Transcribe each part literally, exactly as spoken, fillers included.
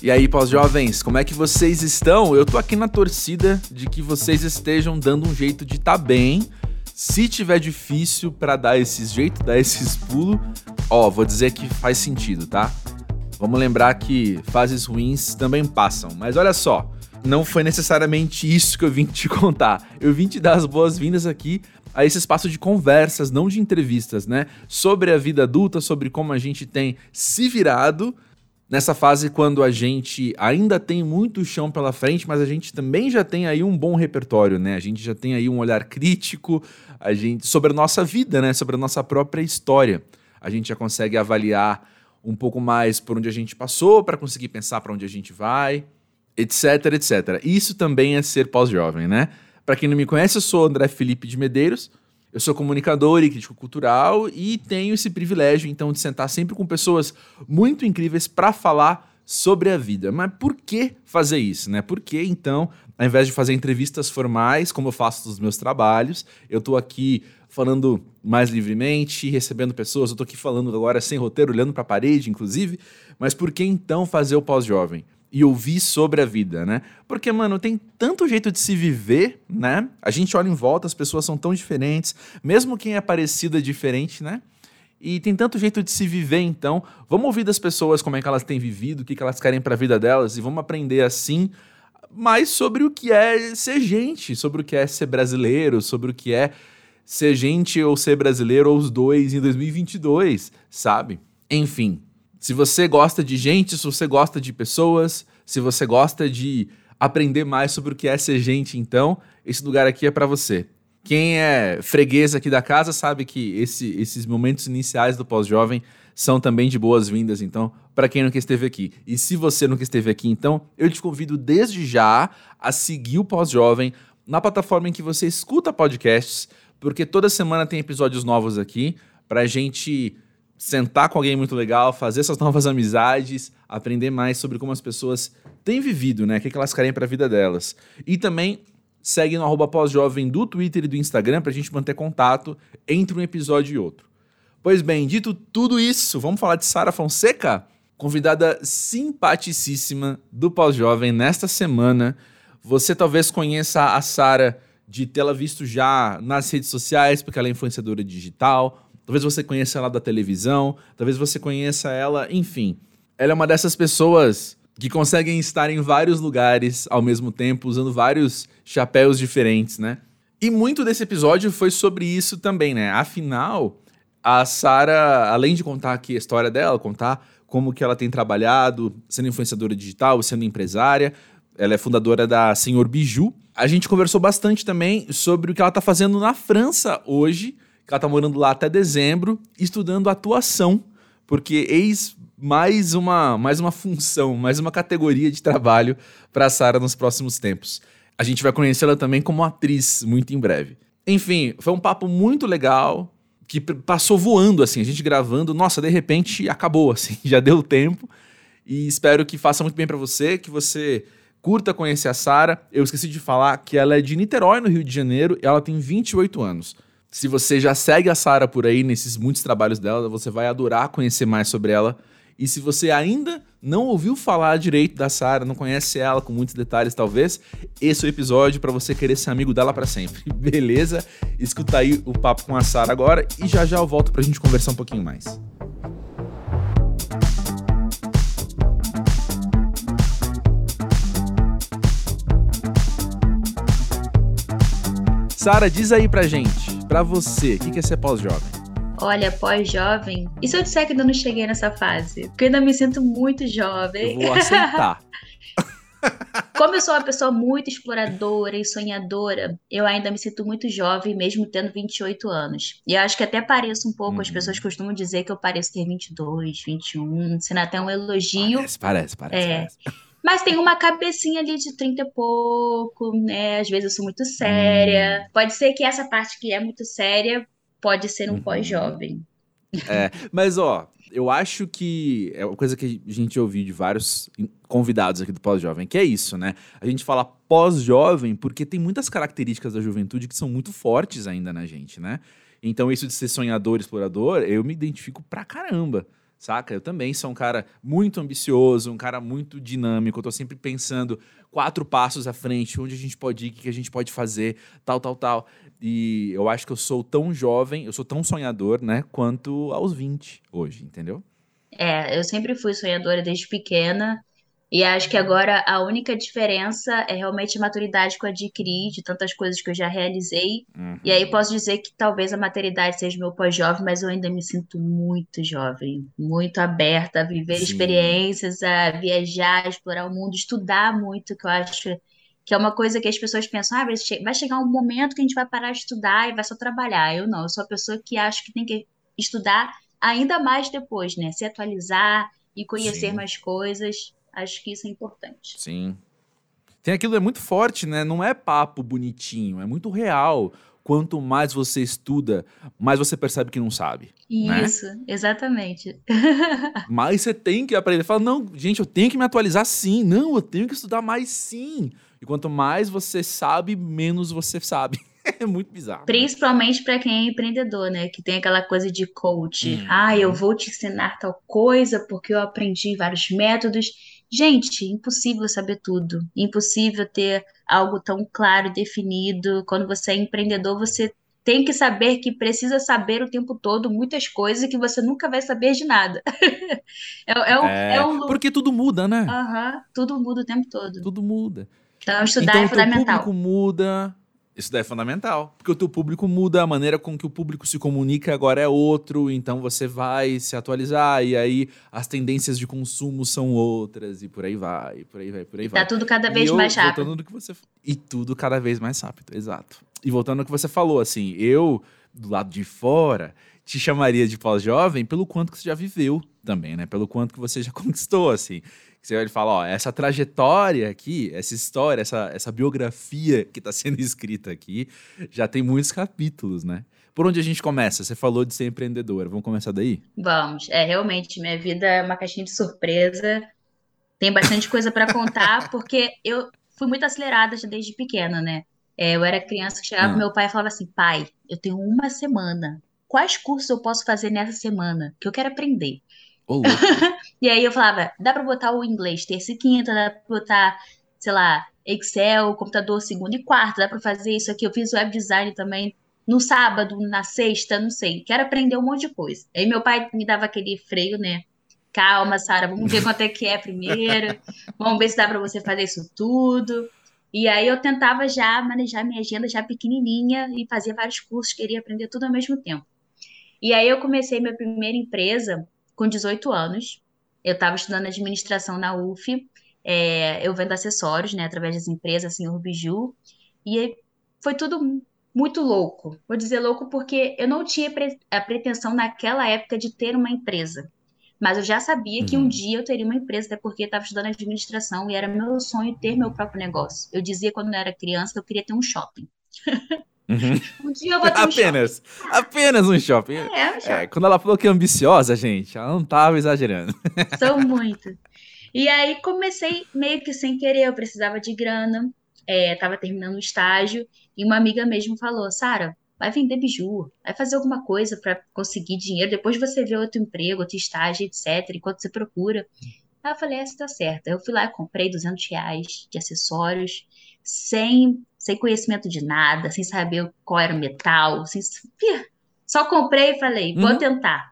E aí, pós-jovens, como é que vocês estão? Eu tô aqui na torcida de que vocês estejam dando um jeito de tá bem. Se tiver difícil pra dar esses jeitos, dar esses pulos, ó, vou dizer que faz sentido, tá? Vamos lembrar que fases ruins também passam. Mas olha só, não foi necessariamente isso que eu vim te contar. Eu vim te dar as boas-vindas aqui a esse espaço de conversas, não de entrevistas, né? Sobre a vida adulta, sobre como a gente tem se virado nessa fase quando a gente ainda tem muito chão pela frente, mas a gente também já tem aí um bom repertório, né? A gente já tem aí um olhar crítico a gente, sobre a nossa vida, né? Sobre a nossa própria história. A gente já consegue avaliar um pouco mais por onde a gente passou, para conseguir pensar para onde a gente vai, etc, etcétera. Isso também é ser pós-jovem, né? Para quem não me conhece, eu sou André Felipe de Medeiros. Eu sou comunicador e crítico cultural e tenho esse privilégio, então, de sentar sempre com pessoas muito incríveis para falar sobre a vida. Mas por que fazer isso, né? Por que, então, ao invés de fazer entrevistas formais, como eu faço nos meus trabalhos, eu tô aqui falando mais livremente, recebendo pessoas, eu tô aqui falando agora sem roteiro, olhando para a parede, inclusive. Mas por que, então, fazer o pós-jovem e ouvir sobre a vida, né? Porque, mano, tem tanto jeito de se viver, né? A gente olha em volta, as pessoas são tão diferentes, mesmo quem é parecido é diferente, né? E tem tanto jeito de se viver, então vamos ouvir das pessoas como é que elas têm vivido, o que, que elas querem para a vida delas, e vamos aprender assim mais sobre o que é ser gente, sobre o que é ser brasileiro, sobre o que é ser gente ou ser brasileiro, ou os dois em dois mil e vinte e dois, sabe? Enfim, se você gosta de gente, se você gosta de pessoas, se você gosta de aprender mais sobre o que é ser gente, então, esse lugar aqui é pra você. Quem é freguês aqui da casa sabe que esse, esses momentos iniciais do pós-jovem são também de boas-vindas, então, pra quem nunca esteve aqui. E se você nunca esteve aqui, então, eu te convido desde já a seguir o pós-jovem na plataforma em que você escuta podcasts, porque toda semana tem episódios novos aqui pra gente sentar com alguém muito legal, fazer essas novas amizades, aprender mais sobre como as pessoas têm vivido, né? O que elas querem para a vida delas. E também segue no arroba pós-jovem do Twitter e do Instagram para a gente manter contato entre um episódio e outro. Pois bem, dito tudo isso, vamos falar de Sara Fonseca, convidada simpaticíssima do pós-jovem nesta semana. Você talvez conheça a Sara de tê-la visto já nas redes sociais, porque ela é influenciadora digital. Talvez você conheça ela da televisão, talvez você conheça ela, enfim. Ela é uma dessas pessoas que conseguem estar em vários lugares ao mesmo tempo, usando vários chapéus diferentes, né? E muito desse episódio foi sobre isso também, né? Afinal, a Sara, além de contar aqui a história dela, contar como que ela tem trabalhado, sendo influenciadora digital, sendo empresária, ela é fundadora da Senhor Biju. A gente conversou bastante também sobre o que ela tá fazendo na França hoje, que ela tá morando lá até dezembro, estudando atuação, porque eis mais uma, mais uma função, mais uma categoria de trabalho para a Sara nos próximos tempos. A gente vai conhecê-la também como atriz muito em breve. Enfim, foi um papo muito legal, que passou voando, assim, a gente gravando, nossa, de repente acabou, assim, já deu tempo, e espero que faça muito bem para você, que você curta conhecer a Sara. Eu esqueci de falar que ela é de Niterói, no Rio de Janeiro, e ela tem vinte e oito anos. Se você já segue a Sara por aí, nesses muitos trabalhos dela, você vai adorar conhecer mais sobre ela. E se você ainda não ouviu falar direito da Sara, não conhece ela com muitos detalhes talvez, esse é o episódio para você querer ser amigo dela para sempre. Beleza? Escuta aí o papo com a Sara agora e já já eu volto pra gente conversar um pouquinho mais. Sara, diz aí pra gente, pra você, o que é ser pós-jovem? Olha, pós-jovem... E se eu disser que ainda não cheguei nessa fase? Porque eu ainda me sinto muito jovem. Eu vou aceitar. Como eu sou uma pessoa muito exploradora e sonhadora, eu ainda me sinto muito jovem, mesmo tendo vinte e oito anos. E eu acho que até pareço um pouco, hum. as pessoas costumam dizer que eu pareço ter vinte e dois, vinte e um, sendo até um elogio. Parece, parece, parece. É. parece. Mas tem uma cabecinha ali de trinta e pouco, né? Às vezes eu sou muito séria. Hum. Pode ser que essa parte que é muito séria pode ser um uhum. pós-jovem. É, mas ó, eu acho que é uma coisa que a gente ouviu de vários convidados aqui do pós-jovem, que é isso, né? A gente fala pós-jovem porque tem muitas características da juventude que são muito fortes ainda na gente, né? Então isso de ser sonhador, explorador, eu me identifico pra caramba. saca? Eu também sou um cara muito ambicioso, um cara muito dinâmico, eu tô sempre pensando quatro passos à frente, onde a gente pode ir, o que a gente pode fazer, tal, tal, tal. E eu acho que eu sou tão jovem, eu sou tão sonhador, né, quanto aos vinte hoje, entendeu? É, eu sempre fui sonhadora desde pequena, e acho que agora a única diferença é realmente a maturidade que eu adquiri de tantas coisas que eu já realizei. Uhum. E aí posso dizer que talvez a maternidade seja meu pós-jovem, mas eu ainda me sinto muito jovem, muito aberta a viver Sim. experiências, a viajar, a explorar o mundo, estudar muito, que eu acho que é uma coisa que as pessoas pensam, ah, vai chegar um momento que a gente vai parar de estudar e vai só trabalhar. Eu não, eu sou a pessoa que acho que tem que estudar ainda mais depois, né? Se atualizar e conhecer Sim. mais coisas. Acho que isso é importante. Sim. Tem aquilo que é muito forte, né? Não é papo bonitinho, é muito real. Quanto mais você estuda, mais você percebe que não sabe. Isso, né? Exatamente. Mas você tem que aprender. Fala, não, gente, eu tenho que me atualizar sim. Não, eu tenho que estudar mais sim. E quanto mais você sabe, menos você sabe. É muito bizarro. Principalmente né? Para quem é empreendedor, né? Que tem aquela coisa de coach. Hum. Ah, eu vou te ensinar tal coisa porque eu aprendi vários métodos. Gente, impossível saber tudo, impossível ter algo tão claro, definido. Quando você é empreendedor, você tem que saber que precisa saber o tempo todo muitas coisas que você nunca vai saber de nada. é, é um, é... é um... Porque tudo muda, né? Uhum, tudo muda o tempo todo. Tudo muda. Então, estudar então, é fundamental. O público muda. Isso daí é fundamental, porque o teu público muda, a maneira com que o público se comunica agora é outro, então você vai se atualizar, e aí as tendências de consumo são outras, e por aí vai, por aí vai, por aí vai. Tá tudo cada vez mais rápido. Voltando no que você... E tudo cada vez mais rápido, exato. E voltando ao que você falou, assim, eu, do lado de fora, te chamaria de pós-jovem pelo quanto que você já viveu também, né? Pelo quanto que você já conquistou, assim. Você olha e fala, ó, essa trajetória aqui, essa história, essa, essa biografia que está sendo escrita aqui, já tem muitos capítulos, né? Por onde a gente começa? Você falou de ser empreendedora, vamos começar daí? Vamos, é realmente, minha vida é uma caixinha de surpresa, tem bastante coisa para contar, porque eu fui muito acelerada já desde pequena, né? É, eu era criança que chegava com meu pai e falava assim, pai, eu tenho uma semana, quais cursos eu posso fazer nessa semana? Que eu quero aprender. Oh. E aí eu falava, dá pra botar o inglês terça e quinta, dá pra botar, sei lá, Excel, computador segunda e quarta, dá pra fazer isso aqui. Eu fiz web design também no sábado, na sexta, não sei. Quero aprender um monte de coisa. Aí meu pai me dava aquele freio, né? Calma, Sara, vamos ver quanto é que é primeiro. Vamos ver se dá pra você fazer isso tudo. E aí eu tentava já manejar minha agenda já pequenininha e fazia vários cursos, queria aprender tudo ao mesmo tempo. E aí eu comecei minha primeira empresa com dezoito anos, eu estava estudando administração na U F F, é, eu vendo acessórios, né, através das empresas, Senhor Biju, e aí foi tudo muito louco. Vou dizer louco porque eu não tinha pre- a pretensão naquela época de ter uma empresa, mas eu já sabia uhum. que um dia eu teria uma empresa, até porque eu estava estudando administração e era meu sonho ter meu próprio negócio. Eu dizia quando eu era criança que eu queria ter um shopping. Uhum. Um dia eu vou ter um apenas, shopping. Apenas um shopping. É, um shopping. É, quando ela falou que é ambiciosa, gente, ela não estava exagerando. Sou muito. E aí comecei meio que sem querer, eu precisava de grana, é, estava terminando o estágio, e uma amiga mesmo falou, Sara, vai vender biju, vai fazer alguma coisa para conseguir dinheiro, depois você vê outro emprego, outro estágio, etcétera, enquanto você procura. Aí eu falei, essa tá certa. Eu fui lá e comprei duzentos reais de acessórios, sem... sem conhecimento de nada, sem saber qual era o metal, sem... só comprei e falei, vou uhum. tentar.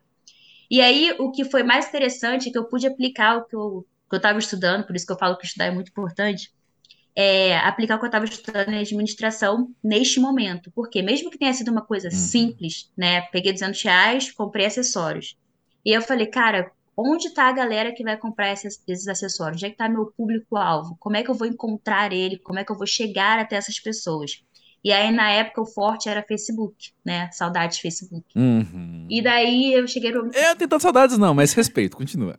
E aí, o que foi mais interessante é que eu pude aplicar o que eu estava estudando, por isso que eu falo que estudar é muito importante, é aplicar o que eu estava estudando em administração neste momento, porque mesmo que tenha sido uma coisa uhum. simples, né, peguei duzentos reais, comprei acessórios, e eu falei, cara, onde está a galera que vai comprar esses, esses acessórios? Onde é que está meu público-alvo? Como é que eu vou encontrar ele? Como é que eu vou chegar até essas pessoas? E aí, na época, o forte era Facebook, né? Saudades Facebook. Uhum. E daí, eu cheguei... No... Eu tenho tantas saudades não, mas respeito, continua.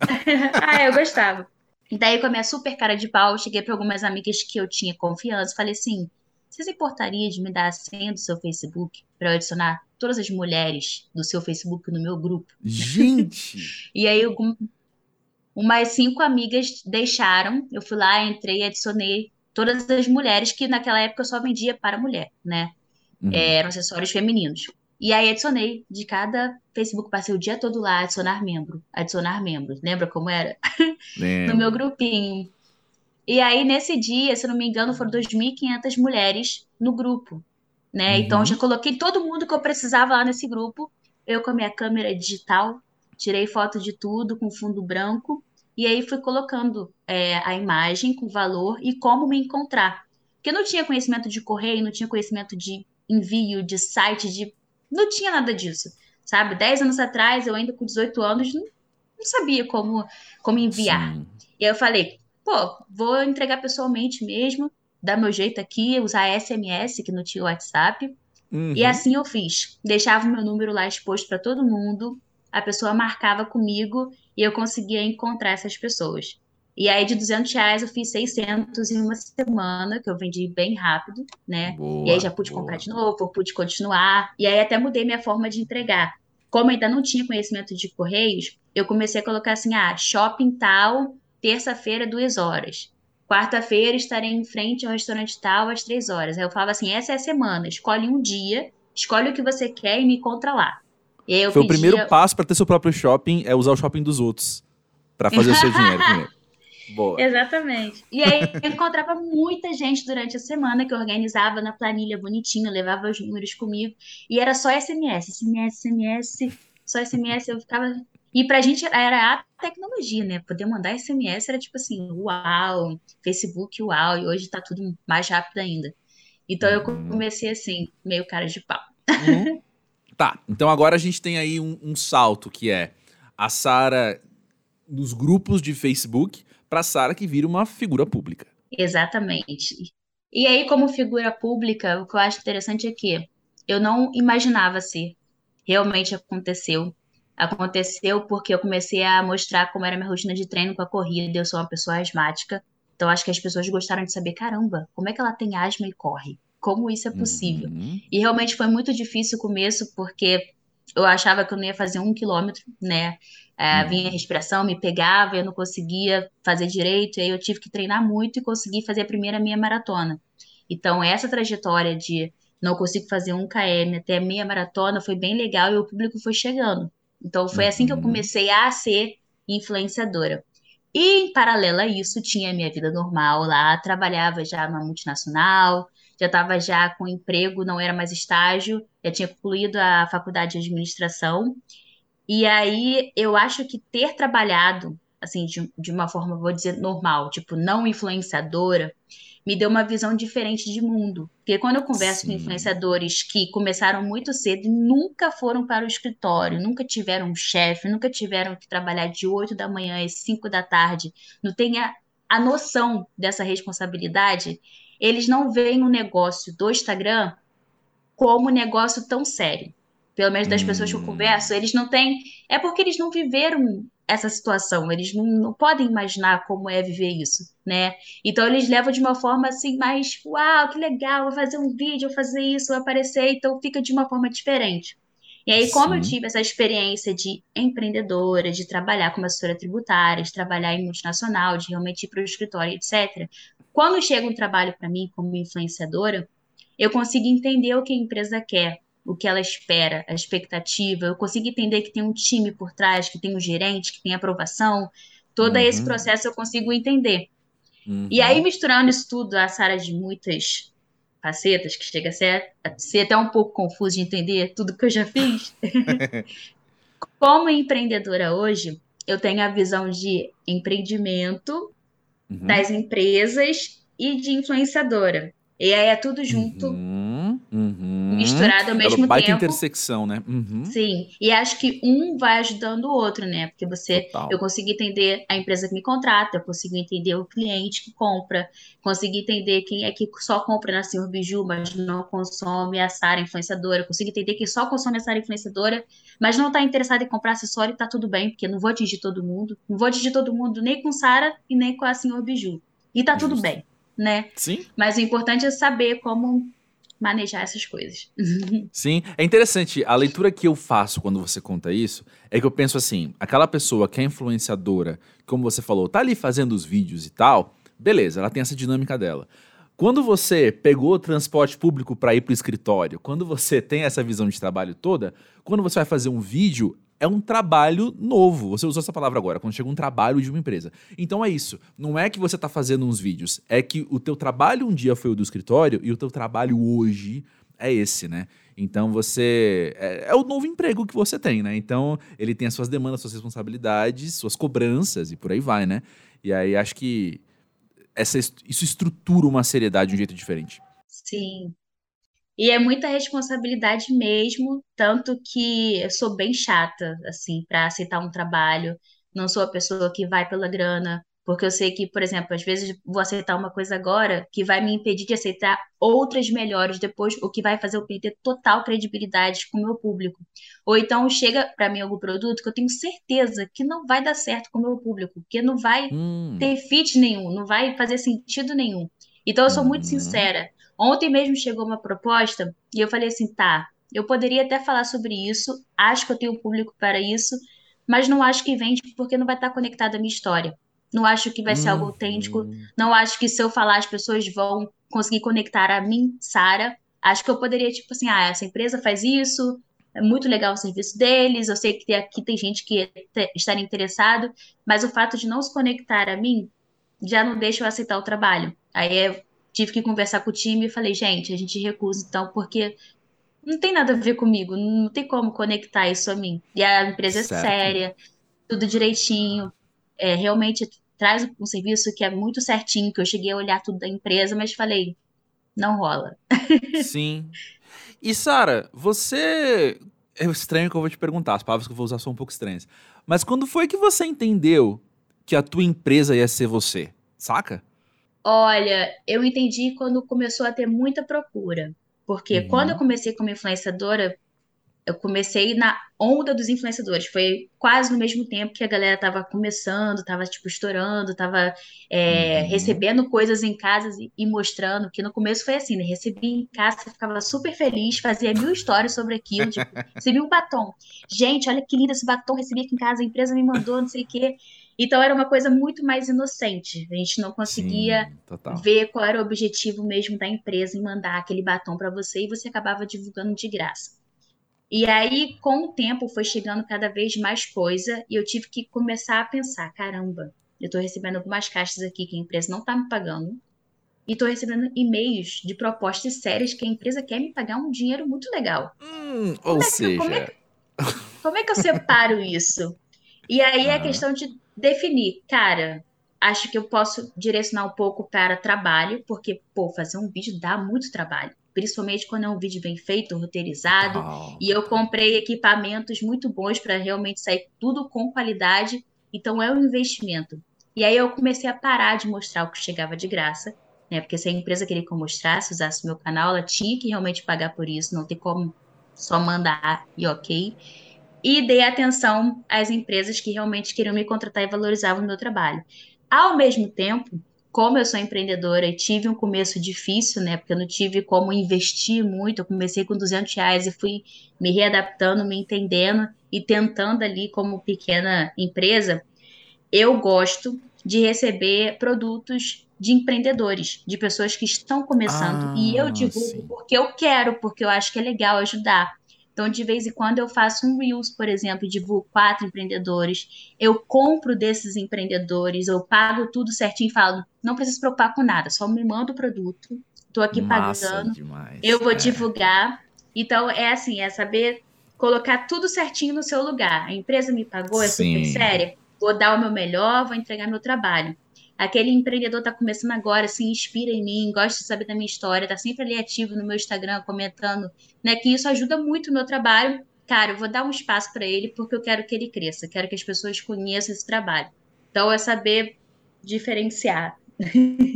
Ah, eu gostava. E daí, com a minha super cara de pau, eu cheguei para algumas amigas que eu tinha confiança. Falei assim, vocês importariam de me dar a senha do seu Facebook para eu adicionar todas as mulheres do seu Facebook no meu grupo? Gente! E aí, algum, umas cinco amigas deixaram, eu fui lá, entrei e adicionei todas as mulheres, que naquela época eu só vendia para mulher, né? Uhum. É, eram acessórios femininos. E aí adicionei, de cada Facebook, passei o dia todo lá, adicionar membro, adicionar membros, lembra como era? No meu grupinho. E aí nesse dia, se eu não me engano, foram dois mil e quinhentas mulheres no grupo, né? Uhum. Então eu já coloquei todo mundo que eu precisava lá nesse grupo, eu com a minha câmera digital, tirei foto de tudo com fundo branco, e aí fui colocando é, a imagem com valor e como me encontrar. Porque eu não tinha conhecimento de correio, não tinha conhecimento de envio, de site, de... não tinha nada disso, sabe? Dez anos atrás, eu ainda com dezoito anos, não, não sabia como, como enviar. Sim. E aí eu falei, pô, vou entregar pessoalmente mesmo, dar meu jeito aqui, usar S M S, que não tinha WhatsApp. Uhum. E assim eu fiz. Deixava o meu número lá exposto para todo mundo, a pessoa marcava comigo e eu conseguia encontrar essas pessoas. E aí de duzentos reais eu fiz seiscentos em uma semana, que eu vendi bem rápido, né? Boa, e aí já pude boa. comprar de novo, pude continuar. E aí até mudei minha forma de entregar. Como eu ainda não tinha conhecimento de correios, eu comecei a colocar assim, ah, shopping tal, terça-feira, duas horas. Quarta-feira estarei em frente ao restaurante tal, às três horas. Aí eu falava assim, essa é a semana, escolhe um dia, escolhe o que você quer e me encontra lá. E aí eu Foi pedia... o primeiro passo para ter seu próprio shopping, é usar o shopping dos outros, para fazer o seu dinheiro primeiro. Boa. Exatamente. E aí eu encontrava muita gente durante a semana que eu organizava na planilha bonitinho, levava os números comigo e era só S M S, S M S, S M S, só S M S, eu ficava... E pra gente era a tecnologia, né? Poder mandar S M S era tipo assim, uau, Facebook, uau, e hoje tá tudo mais rápido ainda. Então eu comecei assim, meio cara de pau. Uhum. Tá, então agora a gente tem aí um, um salto que é a Sara nos grupos de Facebook para a Sara que vira uma figura pública. Exatamente. E aí, como figura pública, o que eu acho interessante é que eu não imaginava ser. Realmente aconteceu. Aconteceu porque eu comecei a mostrar como era minha rotina de treino com a corrida. Eu sou uma pessoa asmática, então acho que as pessoas gostaram de saber, caramba, como é que ela tem asma e corre? Como isso é possível? Uhum. E realmente foi muito difícil o começo, porque eu achava que eu não ia fazer um quilômetro, né? É, uhum. Vinha a respiração, me pegava, eu não conseguia fazer direito, e aí eu tive que treinar muito e consegui fazer a primeira meia maratona. Então, essa trajetória de não consigo fazer um quilômetro até meia maratona foi bem legal e o público foi chegando. Então, foi uhum. assim que eu comecei a ser influenciadora. E, em paralelo a isso, tinha a minha vida normal lá, trabalhava já numa multinacional, já estava já com emprego, não era mais estágio, já tinha concluído a faculdade de administração. E aí, eu acho que ter trabalhado, assim, de, de uma forma, vou dizer, normal, tipo, não influenciadora, me deu uma visão diferente de mundo. Porque quando eu converso Sim. com influenciadores que começaram muito cedo e nunca foram para o escritório, nunca tiveram um chefe, nunca tiveram que trabalhar de oito da manhã às cinco da tarde, não tem a, a noção dessa responsabilidade, eles não veem o negócio do Instagram como um negócio tão sério. Pelo menos das hum. pessoas que eu converso, eles não têm... É porque eles não viveram essa situação, eles não, não podem imaginar como é viver isso, né? Então, eles levam de uma forma assim, mais... Uau, que legal, vou fazer um vídeo, vou fazer isso, vou aparecer. Então, fica de uma forma diferente. E aí, Sim. como eu tive essa experiência de empreendedora, de trabalhar como assessora tributária, de trabalhar em multinacional, de realmente ir para o escritório, etcétera. Quando chega um trabalho para mim como influenciadora, eu consigo entender o que a empresa quer, o que ela espera, a expectativa. Eu consigo entender que tem um time por trás, que tem um gerente, que tem aprovação. Todo uhum. esse processo eu consigo entender. Uhum. E aí, misturando isso tudo, a Sara de muitas facetas, que chega a ser, a ser até um pouco confuso de entender tudo que eu já fiz. Como empreendedora hoje, eu tenho a visão de empreendimento, uhum. das empresas e de influenciadora. E aí é tudo junto, uhum, uhum. misturado ao mesmo tempo. Baita intersecção, né? Uhum. Sim, e acho que um vai ajudando o outro, né? Porque você, Total. eu consegui entender a empresa que me contrata, eu consegui entender o cliente que compra, consegui entender quem é que só compra na Senhor Biju, mas não consome a Sara influenciadora, eu consegui entender quem só consome a Sara influenciadora, mas não está interessado em comprar acessório e tá tudo bem, porque eu não vou atingir todo mundo, não vou atingir todo mundo nem com Sara e nem com a Senhor Biju. E tá Justo. tudo bem. Né? Sim. Mas o importante é saber como manejar essas coisas. Sim, é interessante. A leitura que eu faço quando você conta isso é que eu penso assim, aquela pessoa que é influenciadora, como você falou, tá ali fazendo os vídeos e tal, beleza, ela tem essa dinâmica dela. Quando você pegou o transporte público para ir para o escritório, quando você tem essa visão de trabalho toda, quando você vai fazer um vídeo, é um trabalho novo. Você usou essa palavra agora, quando chega um trabalho de uma empresa. Então é isso. Não é que você está fazendo uns vídeos, é que o teu trabalho um dia foi o do escritório e o teu trabalho hoje é esse, né? Então você... É, é o novo emprego que você tem, né? Então ele tem as suas demandas, suas responsabilidades, suas cobranças e por aí vai, né? E aí acho que... Essa, isso estrutura uma seriedade de um jeito diferente. Sim. E é muita responsabilidade mesmo, tanto que eu sou bem chata, assim, para aceitar um trabalho. Não sou a pessoa que vai pela grana, porque eu sei que, por exemplo, às vezes vou aceitar uma coisa agora que vai me impedir de aceitar outras melhores depois, o que vai fazer eu perder total credibilidade com o meu público. Ou então chega para mim algum produto que eu tenho certeza que não vai dar certo com o meu público, porque não vai hum. ter fit nenhum, não vai fazer sentido nenhum. Então eu sou hum. muito sincera. Ontem mesmo chegou uma proposta e eu falei assim, tá, eu poderia até falar sobre isso, acho que eu tenho público para isso, mas não acho que vende porque não vai estar conectada à minha história. Não acho que vai ser algo autêntico, hum. não acho que se eu falar as pessoas vão conseguir conectar a mim, Sara. Acho que eu poderia, tipo assim, ah, essa empresa faz isso, é muito legal o serviço deles, eu sei que aqui tem gente que está interessado, mas o fato de não se conectar a mim já não deixa eu aceitar o trabalho. Aí eu tive que conversar com o time e falei, gente, a gente recusa então, porque não tem nada a ver comigo, não tem como conectar isso a mim. E a empresa é certo. séria, tudo direitinho. É, realmente traz um serviço que é muito certinho, que eu cheguei a olhar tudo da empresa, mas falei, não rola. Sim. E, Sara, você... É estranho que eu vou te perguntar, as palavras que eu vou usar são um pouco estranhas. Mas quando foi que você entendeu que a tua empresa ia ser você? Saca? Olha, eu entendi quando começou a ter muita procura. Porque uhum. quando eu comecei como influenciadora... Eu comecei na onda dos influenciadores. Foi quase no mesmo tempo que a galera estava começando, estava tipo, estourando, estava é, uhum. recebendo coisas em casa e mostrando. Que no começo foi assim, né? Recebi em casa, ficava super feliz, fazia mil histórias sobre aquilo. Tipo, recebi um batom. Gente, olha que lindo esse batom, recebi aqui em casa, a empresa me mandou, não sei o quê. Então era uma coisa muito mais inocente. A gente não conseguia Sim, total. ver qual era o objetivo mesmo da empresa em mandar aquele batom para você e você acabava divulgando de graça. E aí, com o tempo, foi chegando cada vez mais coisa e eu tive que começar a pensar, caramba, eu estou recebendo algumas caixas aqui que a empresa não está me pagando e estou recebendo e-mails de propostas sérias que a empresa quer me pagar um dinheiro muito legal. Hum, ou como seja... É que, como, é que, como é que eu separo isso? E aí, ah. é a questão de definir, cara, acho que eu posso direcionar um pouco para trabalho, porque, pô, fazer um vídeo dá muito trabalho. Principalmente quando é um vídeo bem feito, roteirizado. Wow. E eu comprei equipamentos muito bons para realmente sair tudo com qualidade. Então, é um investimento. E aí, eu comecei a parar de mostrar o que chegava de graça, né? Porque se a empresa queria que eu mostrasse, usasse o meu canal, ela tinha que realmente pagar por isso. Não tem como só mandar e ok. E dei atenção às empresas que realmente queriam me contratar e valorizavam o meu trabalho. Ao mesmo tempo... Como eu sou empreendedora e tive um começo difícil, né? Porque eu não tive como investir muito. Eu comecei com duzentos reais e fui me readaptando, me entendendo e tentando ali como pequena empresa. Eu gosto de receber produtos de empreendedores, de pessoas que estão começando. Ah, e eu divulgo sim. porque eu quero, porque eu acho que é legal ajudar. Então, de vez em quando, eu faço um Reels, por exemplo, e divulgo quatro empreendedores. Eu compro desses empreendedores, eu pago tudo certinho e falo, não precisa se preocupar com nada, só me manda o produto, estou aqui Massa pagando, demais, eu vou é. divulgar. Então, é assim, é saber colocar tudo certinho no seu lugar. A empresa me pagou, é Sim. super séria, vou dar o meu melhor, vou entregar meu trabalho. Aquele empreendedor está começando agora, se inspira em mim, gosta de saber da minha história, está sempre ali ativo no meu Instagram, comentando, né, que isso ajuda muito o meu trabalho. Cara, eu vou dar um espaço para ele porque eu quero que ele cresça, quero que as pessoas conheçam esse trabalho. Então, é saber diferenciar.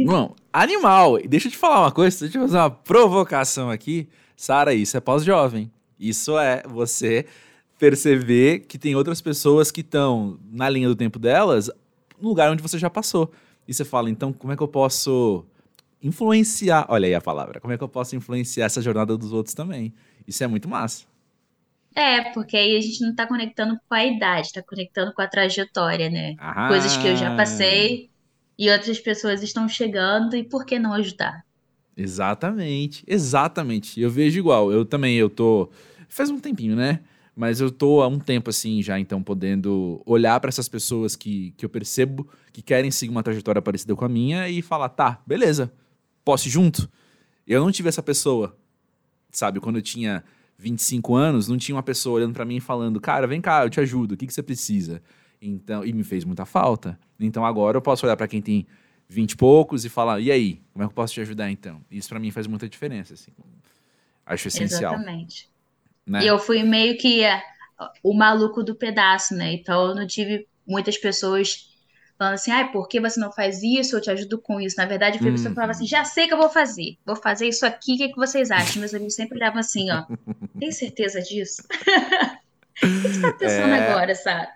Bom, animal, deixa eu te falar uma coisa, deixa eu fazer uma provocação aqui. Sara, isso é pós-jovem, isso é você perceber que tem outras pessoas que estão na linha do tempo delas, no lugar onde você já passou. E você fala, então, como é que eu posso influenciar? Olha aí a palavra. Como é que eu posso influenciar essa jornada dos outros também? Isso é muito massa. É, porque aí a gente não tá conectando com a idade, tá conectando com a trajetória, né? Ah. Coisas que eu já passei e outras pessoas estão chegando e por que não ajudar? Exatamente, exatamente. Eu vejo igual. Eu também, eu tô... Faz um tempinho, né? Mas eu tô há um tempo assim já, então, podendo olhar para essas pessoas que, que eu percebo que querem seguir uma trajetória parecida com a minha e falar, tá, beleza, posso ir junto? Eu não tive essa pessoa, sabe? Quando eu tinha vinte e cinco anos, não tinha uma pessoa olhando para mim e falando, cara, vem cá, eu te ajudo, o que, que você precisa? Então, e me fez muita falta. Então agora eu posso olhar para quem tem vinte e poucos e falar, e aí, como é que eu posso te ajudar então? Isso para mim faz muita diferença, assim. Acho essencial. Exatamente. Né? E eu fui meio que o maluco do pedaço, né? Então eu não tive muitas pessoas falando assim, ai, ah, por que você não faz isso? Eu te ajudo com isso. Na verdade, eu fui hum. pessoa que falava assim, já sei que eu vou fazer. Vou fazer isso aqui, o que, é que vocês acham? Meus amigos sempre olhavam assim, ó, tem certeza disso? O que você tá pensando é... agora, sabe?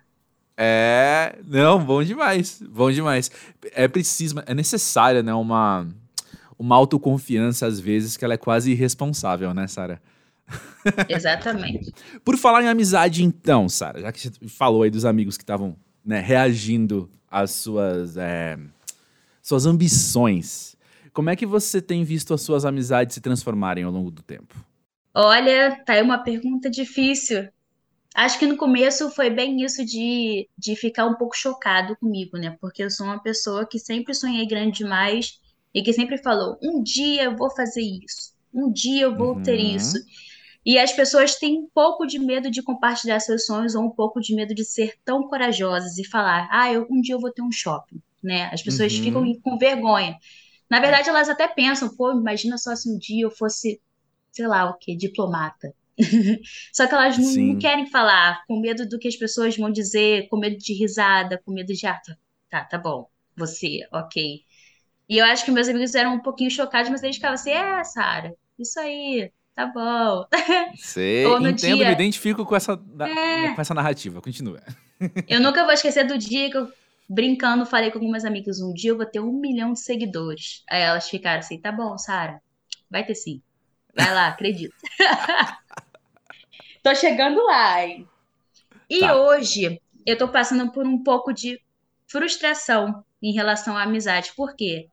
É, não, bom demais, bom demais. É preciso, é necessária, né, uma, uma autoconfiança, às vezes, que ela é quase irresponsável, né, Sara? Exatamente. Por falar em amizade, então, Sara, já que você falou aí dos amigos que estavam, né, reagindo às suas, é, suas ambições, como é que você tem visto as suas amizades se transformarem ao longo do tempo? Olha, tá aí uma pergunta difícil. Acho que no começo foi bem isso de, de ficar um pouco chocado comigo, né? Porque eu sou uma pessoa que sempre sonhei grande demais e que sempre falou, um dia eu vou fazer isso, um dia eu vou uhum. ter isso. E as pessoas têm um pouco de medo de compartilhar seus sonhos ou um pouco de medo de ser tão corajosas e falar, ah, eu, um dia eu vou ter um shopping, né? As pessoas uhum. ficam com vergonha. Na verdade, elas até pensam, pô, imagina só se um dia eu fosse, sei lá o quê, diplomata. Só que elas não, não querem falar, com medo do que as pessoas vão dizer, com medo de risada, com medo de, ah, tá, tá bom, você, ok. E eu acho que meus amigos eram um pouquinho chocados, mas eles ficavam assim, é, Sara, isso aí... Tá bom. Sei, entendo, dia... me identifico com essa, é. com essa narrativa. Continua. Eu nunca vou esquecer do dia que eu, brincando, falei com algumas amigas, um dia eu vou ter um milhão de seguidores. Aí elas ficaram assim, tá bom, Sara, vai ter sim. Vai lá, acredito. Tô chegando lá, hein? E tá. Hoje eu tô passando por um pouco de frustração em relação à amizade. Por quê?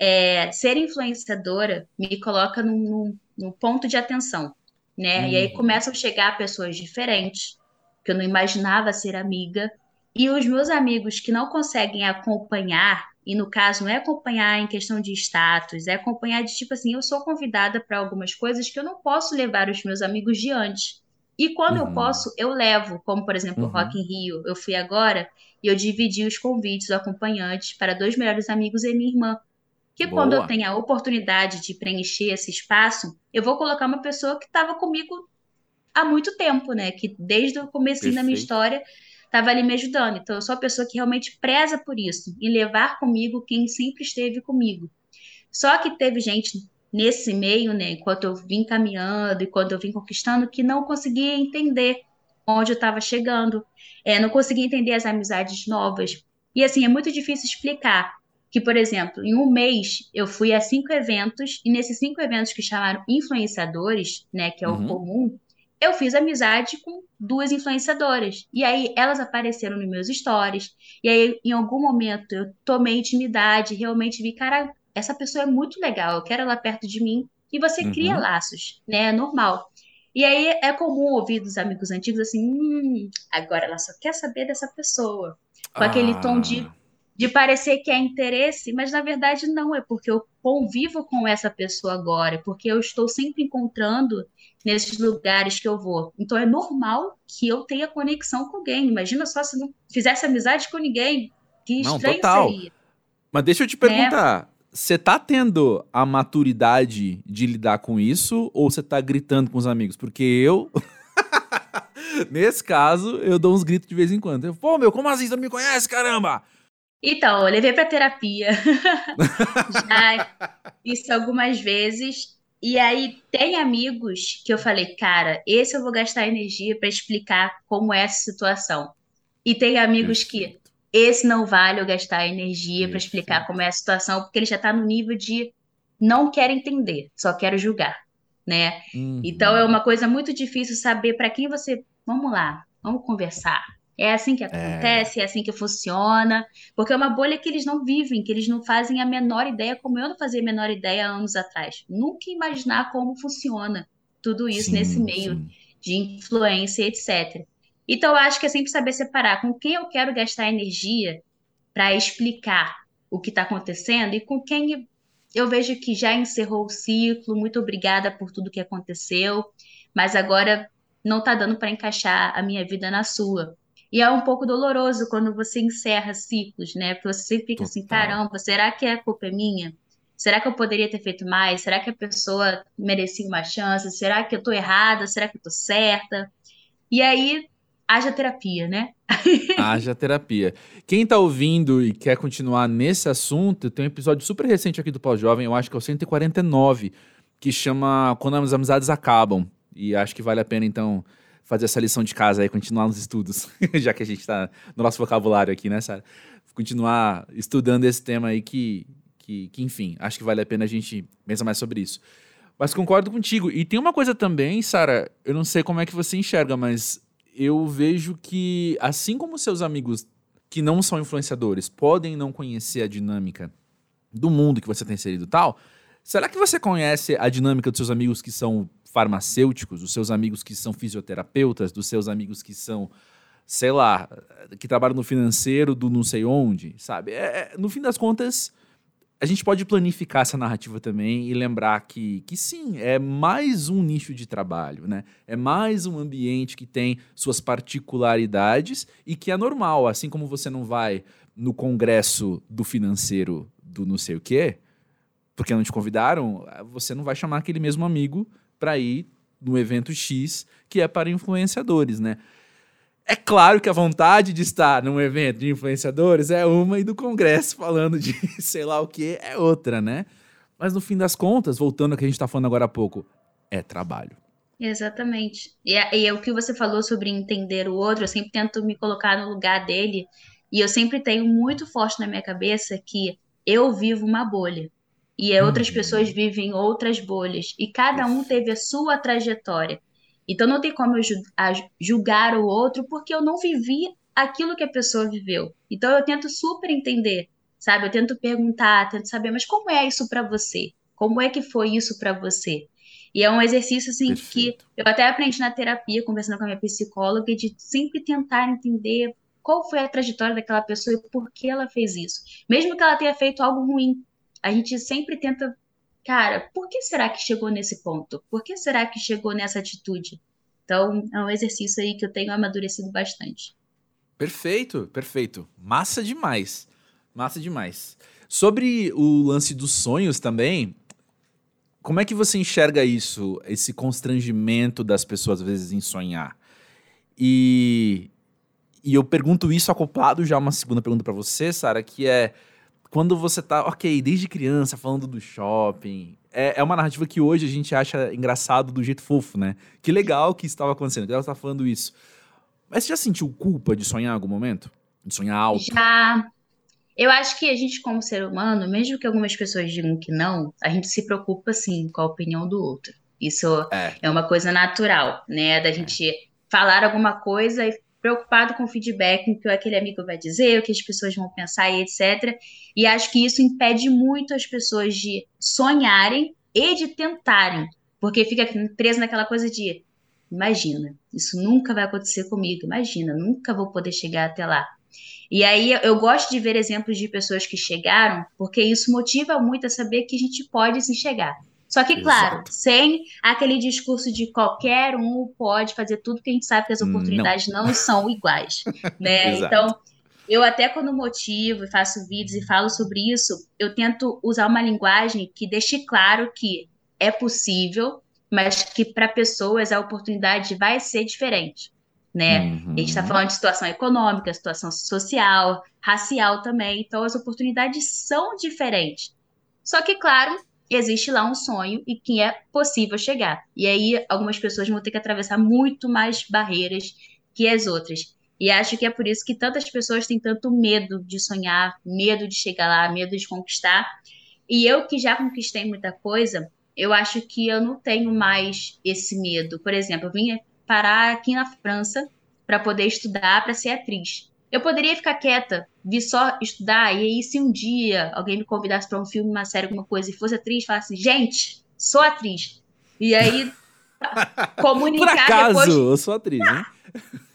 É, ser influenciadora me coloca num... num no ponto de atenção, né? Uhum. E aí começam a chegar pessoas diferentes, que eu não imaginava ser amiga, e os meus amigos que não conseguem acompanhar, e no caso não é acompanhar em questão de status, é acompanhar de tipo assim, eu sou convidada para algumas coisas que eu não posso levar os meus amigos de antes. E quando uhum. eu posso, eu levo, como por exemplo o uhum. Rock in Rio. Eu fui agora e eu dividi os convites, os acompanhantes, para dois melhores amigos e minha irmã. Que Boa. Quando eu tenho a oportunidade de preencher esse espaço, eu vou colocar uma pessoa que estava comigo há muito tempo, né? Que desde o comecinho da minha história estava ali me ajudando. Então, eu sou a pessoa que realmente preza por isso e levar comigo quem sempre esteve comigo. Só que teve gente nesse meio, né? Enquanto eu vim caminhando, enquanto eu vim conquistando, que não conseguia entender onde eu estava chegando. É, não conseguia entender as amizades novas. E assim, é muito difícil explicar. Que, por exemplo, em um mês eu fui a cinco eventos, e nesses cinco eventos que chamaram influenciadores, né, que é o uhum. comum, eu fiz amizade com duas influenciadoras. E aí elas apareceram nos meus stories, e aí em algum momento eu tomei intimidade, realmente vi, cara, essa pessoa é muito legal, eu quero ela perto de mim, e você uhum. cria laços, né, é normal. E aí é comum ouvir dos amigos antigos assim, hum, agora ela só quer saber dessa pessoa, com ah. aquele tom de... de parecer que é interesse, mas na verdade não, é porque eu convivo com essa pessoa agora, porque eu estou sempre encontrando nesses lugares que eu vou. Então é normal que eu tenha conexão com alguém. Imagina só se não fizesse amizade com ninguém, que estranho não, total. Seria. Mas deixa eu te perguntar, você é. tá tendo a maturidade de lidar com isso ou você tá gritando com os amigos? Porque eu... Nesse caso, eu dou uns gritos de vez em quando. Eu, pô, meu, como assim você não me conhece, caramba? Então, eu levei para terapia, já isso algumas vezes, e aí tem amigos que eu falei, cara, esse eu vou gastar energia para explicar como é essa situação, e tem amigos que esse não vale eu gastar energia para explicar como é a situação, porque ele já está no nível de não quero entender, só quero julgar, né? Uhum. Então é uma coisa muito difícil saber para quem você, vamos lá, vamos conversar. É assim que acontece, é... é assim que funciona, porque é uma bolha que eles não vivem, que eles não fazem a menor ideia, como eu não fazia a menor ideia há anos atrás. Nunca imaginar como funciona tudo isso sim, nesse meio sim. de influência, etcétera. Então, eu acho que é sempre saber separar com quem eu quero gastar energia para explicar o que está acontecendo e com quem eu vejo que já encerrou o ciclo, muito obrigada por tudo que aconteceu, mas agora não está dando para encaixar a minha vida na sua. E é um pouco doloroso quando você encerra ciclos, né? Porque você sempre fica assim, caramba, será que a culpa é minha? Será que eu poderia ter feito mais? Será que a pessoa merecia uma chance? Será que eu tô errada? Será que eu tô certa? E aí, haja terapia, né? Haja terapia. Quem tá ouvindo e quer continuar nesse assunto, tem um episódio super recente aqui do Pós-Jovem, eu acho que é o cento e quarenta e nove, que chama Quando as Amizades Acabam. E acho que vale a pena, então... fazer essa lição de casa aí, continuar nos estudos, já que a gente está no nosso vocabulário aqui, né, Sara? Continuar estudando esse tema aí que, que, que, enfim, acho que vale a pena a gente pensar mais sobre isso. Mas concordo contigo. E tem uma coisa também, Sara, eu não sei como é que você enxerga, mas eu vejo que, assim como seus amigos que não são influenciadores podem não conhecer a dinâmica do mundo que você tem inserido e tal, será que você conhece a dinâmica dos seus amigos que são farmacêuticos, dos seus amigos que são fisioterapeutas, dos seus amigos que são, sei lá, que trabalham no financeiro do não sei onde, sabe? É, no fim das contas, a gente pode planificar essa narrativa também e lembrar que, que sim, é mais um nicho de trabalho, né? É mais um ambiente que tem suas particularidades e que é normal, assim como você não vai no congresso do financeiro do não sei o quê, porque não te convidaram, você não vai chamar aquele mesmo amigo para ir no evento X, que é para influenciadores, né? É claro que a vontade de estar num evento de influenciadores é uma e do Congresso falando de sei lá o que é outra, né? Mas no fim das contas, voltando ao que a gente está falando agora há pouco, é trabalho. Exatamente. E é, e é o que você falou sobre entender o outro, eu sempre tento me colocar no lugar dele e eu sempre tenho muito forte na minha cabeça que eu vivo uma bolha. E outras pessoas vivem outras bolhas. E cada um teve a sua trajetória. Então não tem como eu julgar o outro porque eu não vivi aquilo que a pessoa viveu. Então eu tento super entender, sabe? Eu tento perguntar, tento saber, mas como é isso para você? Como é que foi isso para você? E é um exercício assim, que eu até aprendi na terapia, conversando com a minha psicóloga, de sempre tentar entender qual foi a trajetória daquela pessoa e por que ela fez isso. Mesmo que ela tenha feito algo ruim. A gente sempre tenta, cara, por que será que chegou nesse ponto? Por que será que chegou nessa atitude? Então, é um exercício aí que eu tenho amadurecido bastante. Perfeito, perfeito. Massa demais. Massa demais. Sobre o lance dos sonhos também, como é que você enxerga isso? Esse constrangimento das pessoas, às vezes, em sonhar? E, e eu pergunto isso acoplado já uma segunda pergunta para você, Sara, que é... quando você tá, ok, desde criança, falando do shopping, é, é uma narrativa que hoje a gente acha engraçado do jeito fofo, né? Que legal que estava acontecendo, que ela tá falando isso. Mas você já sentiu culpa de sonhar em algum momento? De sonhar alto? Já. Eu acho que a gente, como ser humano, mesmo que algumas pessoas digam que não, a gente se preocupa, sim, com a opinião do outro. Isso é, é uma coisa natural, né? Da gente é. falar alguma coisa e... preocupado com o feedback, com o que aquele amigo vai dizer, o que as pessoas vão pensar e etcétera. E acho que isso impede muito as pessoas de sonharem e de tentarem, porque fica preso naquela coisa de imagina, isso nunca vai acontecer comigo, imagina, nunca vou poder chegar até lá. E aí eu gosto de ver exemplos de pessoas que chegaram, porque isso motiva muito a saber que a gente pode se chegar. Só que, claro, exato, sem aquele discurso de qualquer um pode fazer tudo, que a gente sabe que as oportunidades não, não são iguais, né? Então, eu até quando motivo e faço vídeos e falo sobre isso, eu tento usar uma linguagem que deixe claro que é possível, mas que para pessoas a oportunidade vai ser diferente, né? Uhum. A gente está falando de situação econômica, situação social, racial também, então as oportunidades são diferentes. Só que, claro... existe lá um sonho e que é possível chegar. E aí algumas pessoas vão ter que atravessar muito mais barreiras que as outras. E acho que é por isso que tantas pessoas têm tanto medo de sonhar, medo de chegar lá, medo de conquistar. E eu que já conquistei muita coisa, eu acho que eu não tenho mais esse medo. Por exemplo, eu vim parar aqui na França para poder estudar, para ser atriz. Eu poderia ficar quieta, vir só estudar, e aí se um dia alguém me convidasse para um filme, uma série, alguma coisa, e fosse atriz, falasse, gente, sou atriz. E aí comunicar Por acaso, depois... eu sou atriz, né?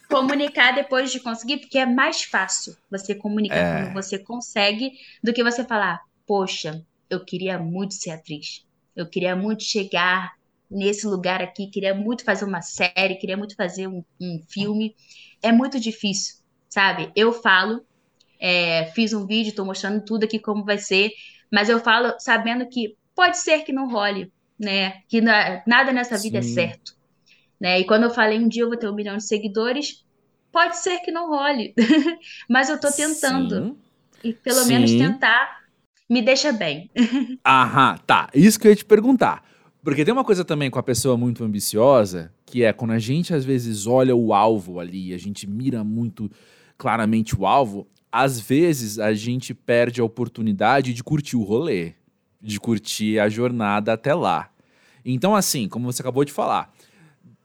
Comunicar depois de conseguir, porque é mais fácil você comunicar é. quando você consegue do que você falar, poxa, eu queria muito ser atriz, eu queria muito chegar nesse lugar aqui, queria muito fazer uma série, queria muito fazer um, um filme. É muito difícil, sabe? Eu falo, é, fiz um vídeo, estou mostrando tudo aqui como vai ser, mas eu falo sabendo que pode ser que não role, né? Que na, nada nessa vida Sim. é certo. Né? E quando eu falei um dia eu vou ter um milhão de seguidores, pode ser que não role, mas eu tô tentando, Sim. e pelo Sim. menos tentar me deixa bem. Aham, tá, isso que eu ia te perguntar, porque tem uma coisa também com a pessoa muito ambiciosa, que é quando a gente às vezes olha o alvo ali, a gente mira muito claramente o alvo, às vezes a gente perde a oportunidade de curtir o rolê, de curtir a jornada até lá. Então assim, como você acabou de falar,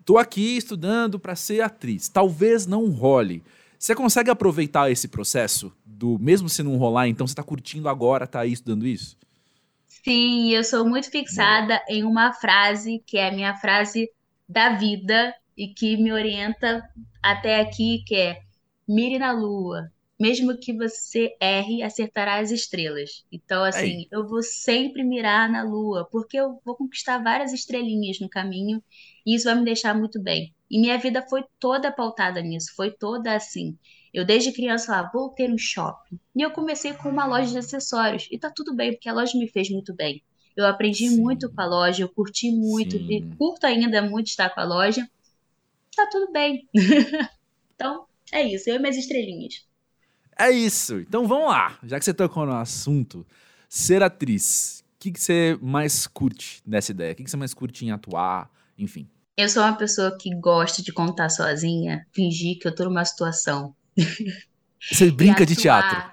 tô aqui estudando para ser atriz. Talvez não role. Você consegue aproveitar esse processo do mesmo se não rolar, então você tá curtindo agora, tá aí estudando isso? Sim, eu sou muito fixada Boa. em uma frase que é a minha frase da vida e que me orienta até aqui, que é: mire na lua, mesmo que você erre, acertará as estrelas. Então, assim, Ei. eu vou sempre mirar na lua, porque eu vou conquistar várias estrelinhas no caminho. E isso vai me deixar muito bem. E minha vida foi toda pautada nisso, foi toda assim. Eu desde criança lá, vou ter um shopping. E eu comecei com uma loja de acessórios. E tá tudo bem, porque a loja me fez muito bem. Eu aprendi Sim. muito com a loja, eu curti muito, e curto ainda muito estar com a loja. Tá tudo bem. Então, é isso, eu e minhas estrelinhas. É isso, então vamos lá. Já que você tocou no assunto, ser atriz, o que, que você mais curte nessa ideia? O que, que você mais curte em atuar? Enfim. Eu sou uma pessoa que gosta de contar sozinha, fingir que eu tô numa situação. Você brinca atuar, de teatro.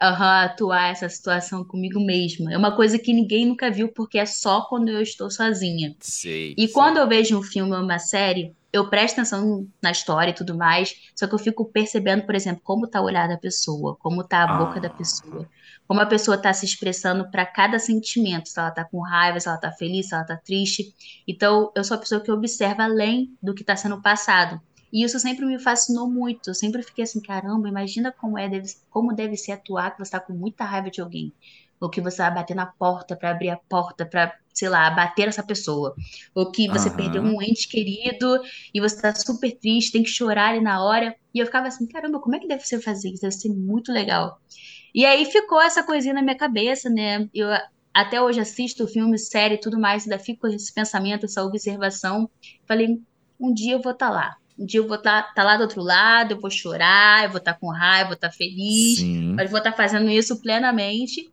Aham, uh-huh, atuar essa situação comigo mesma. É uma coisa que ninguém nunca viu, porque é só quando eu estou sozinha. Sei. E sei. Quando eu vejo um filme ou uma série, eu presto atenção na história e tudo mais, só que eu fico percebendo, por exemplo, como tá o olhar da pessoa, como tá a boca ah. da pessoa, como a pessoa tá se expressando para cada sentimento, se ela tá com raiva, se ela tá feliz, se ela tá triste. Então, eu sou a pessoa que observa além do que tá sendo passado. E isso sempre me fascinou muito. Eu sempre fiquei assim, caramba, imagina como, é, deve, como deve ser atuar que você tá com muita raiva de alguém. Ou que você vai bater na porta para abrir a porta para, sei lá, bater essa pessoa. Ou que você uhum. perdeu um ente querido e você tá super triste, tem que chorar ali na hora. E eu ficava assim, caramba, como é que deve ser fazer isso? Deve ser muito legal. E aí ficou essa coisinha na minha cabeça, né? Eu até hoje assisto filme, série e tudo mais, ainda fico com esse pensamento, essa observação. Falei, um dia eu vou estar tá lá. Um dia eu vou estar tá, tá lá do outro lado, eu vou chorar, eu vou estar tá com raiva, eu vou estar tá feliz. Sim. Mas vou estar tá fazendo isso plenamente.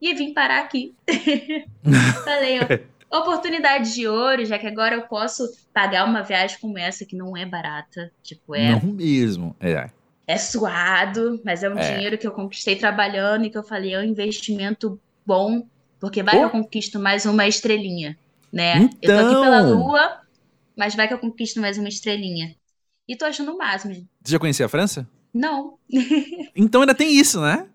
E vim parar aqui. Falei, ó, oportunidade de ouro, já que agora eu posso pagar uma viagem como essa, que não é barata. Tipo, é... Não mesmo. É, é suado, mas é um é. dinheiro que eu conquistei trabalhando e que eu falei, é um investimento bom, porque vai oh. que eu conquisto mais uma estrelinha, né? Então... Eu tô aqui pela lua, mas vai que eu conquisto mais uma estrelinha. E tô achando o máximo. Você já conhecia a França? Não. Então ainda tem isso, né?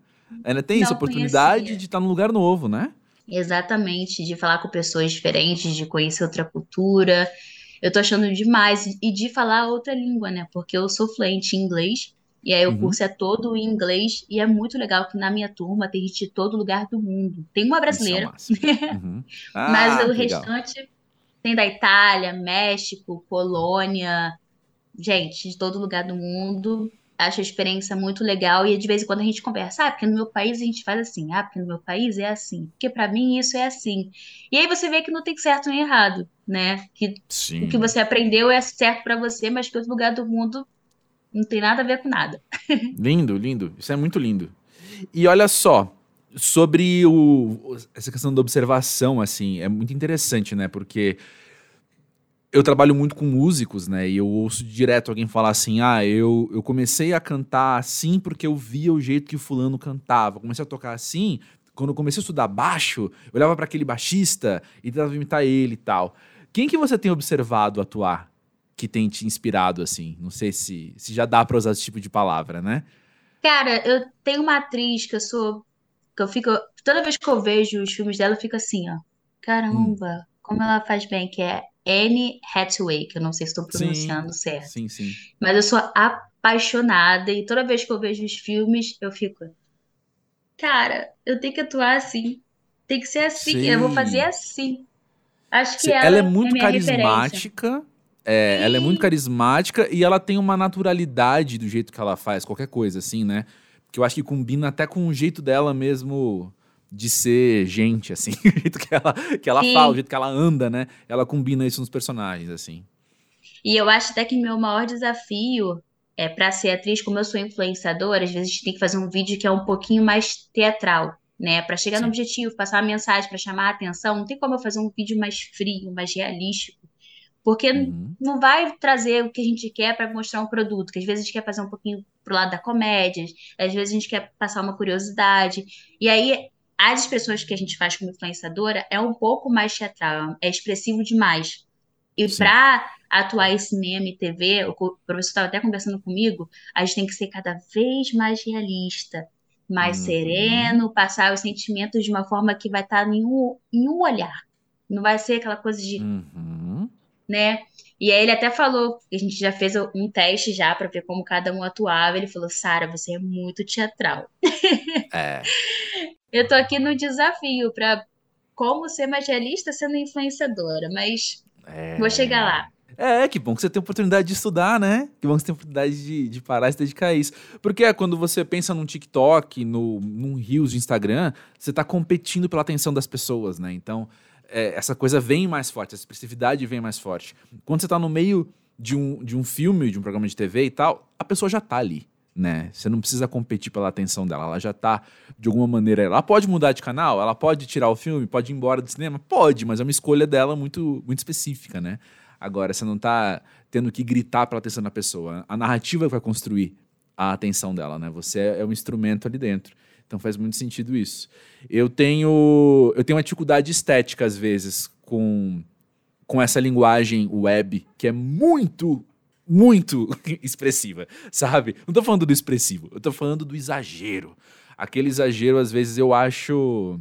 Ainda tem não essa oportunidade conhecia. de estar num lugar novo, né? Exatamente, de falar com pessoas diferentes, de conhecer outra cultura. Eu tô achando demais. E de falar outra língua, né? Porque eu sou fluente em inglês, e aí uhum. o curso é todo em inglês, e é muito legal que na minha turma tem gente de todo lugar do mundo. Tem uma brasileira, uhum. ah, mas o legal. restante tem da Itália, México, Polônia, gente de todo lugar do mundo. Acho a experiência muito legal e de vez em quando a gente conversa, ah, porque no meu país a gente faz assim, ah, porque no meu país é assim, porque pra mim isso é assim. E aí você vê que não tem certo nem errado, né? Que Sim. o que você aprendeu é certo pra você, mas que outro lugar do mundo não tem nada a ver com nada. Lindo, lindo. Isso é muito lindo. E olha só, sobre o, essa questão da observação, assim, é muito interessante, né? Porque... eu trabalho muito com músicos, né, e eu ouço direto alguém falar assim, ah, eu, eu comecei a cantar assim porque eu via o jeito que o fulano cantava, eu comecei a tocar assim, quando eu comecei a estudar baixo, eu olhava para aquele baixista e tentava imitar ele e tal. Quem que você tem observado atuar? que tem te inspirado, assim? Não sei se, se já dá pra usar esse tipo de palavra, né? Cara, eu tenho uma atriz que eu sou... que eu fico... Toda vez que eu vejo os filmes dela, eu fico assim, ó. Caramba, hum. como ela faz bem, que é Anne Hathaway, que eu não sei se estou pronunciando sim, certo. Sim, sim. Mas eu sou apaixonada e toda vez que eu vejo os filmes, eu fico... Cara, eu tenho que atuar assim. Tem que ser assim, sim. eu vou fazer assim. Acho que sim, ela, ela é muito é carismática... É, ela é muito carismática e ela tem uma naturalidade do jeito que ela faz, qualquer coisa, assim, né? Que eu acho que combina até com o jeito dela mesmo de ser gente, assim. O jeito que ela, que ela fala, o jeito que ela anda, né? Ela combina isso nos personagens, assim. E eu acho até que meu maior desafio é pra ser atriz, como eu sou influenciadora, às vezes a gente tem que fazer um vídeo que é um pouquinho mais teatral, né? Pra chegar Sim. no objetivo, passar uma mensagem, pra chamar a atenção. Não tem como eu fazer um vídeo mais frio, mais realístico. Porque uhum. não vai trazer o que a gente quer para mostrar um produto, que às vezes a gente quer fazer um pouquinho pro lado da comédia, às vezes a gente quer passar uma curiosidade. E aí, as expressões que a gente faz como influenciadora é um pouco mais teatral, é expressivo demais. E para atuar em cinema e T V, o professor estava até conversando comigo, a gente tem que ser cada vez mais realista, mais uhum. sereno, passar os sentimentos de uma forma que vai estar em um, em um olhar. Não vai ser aquela coisa de... Uhum. né? E aí ele até falou, a gente já fez um teste já para ver como cada um atuava, ele falou, Sara, você é muito teatral. É. Eu tô aqui no desafio para como ser mais realista sendo influenciadora, mas é. vou chegar lá. É, que bom que você tem a oportunidade de estudar, né? Que bom que você tem a oportunidade de, de parar e se dedicar a isso. Porque é, quando você pensa num TikTok, no, num Reels de Instagram, você tá competindo pela atenção das pessoas, né? Então... É, essa coisa vem mais forte, essa expressividade vem mais forte. Quando você tá no meio de um, de um filme, de um programa de T V e tal, a pessoa já tá ali, né? Você não precisa competir pela atenção dela, ela já tá, de alguma maneira, ela pode mudar de canal, ela pode tirar o filme, pode ir embora do cinema, pode, mas é uma escolha dela muito, muito específica, né? Agora, você não tá tendo que gritar pela atenção da pessoa, a narrativa vai construir a atenção dela, né? Você é um instrumento ali dentro. Então faz muito sentido isso. Eu tenho, eu tenho uma dificuldade estética, às vezes, com, com essa linguagem web, que é muito, muito expressiva, sabe? Não tô falando do expressivo, eu tô falando do exagero. Aquele exagero, às vezes, eu acho...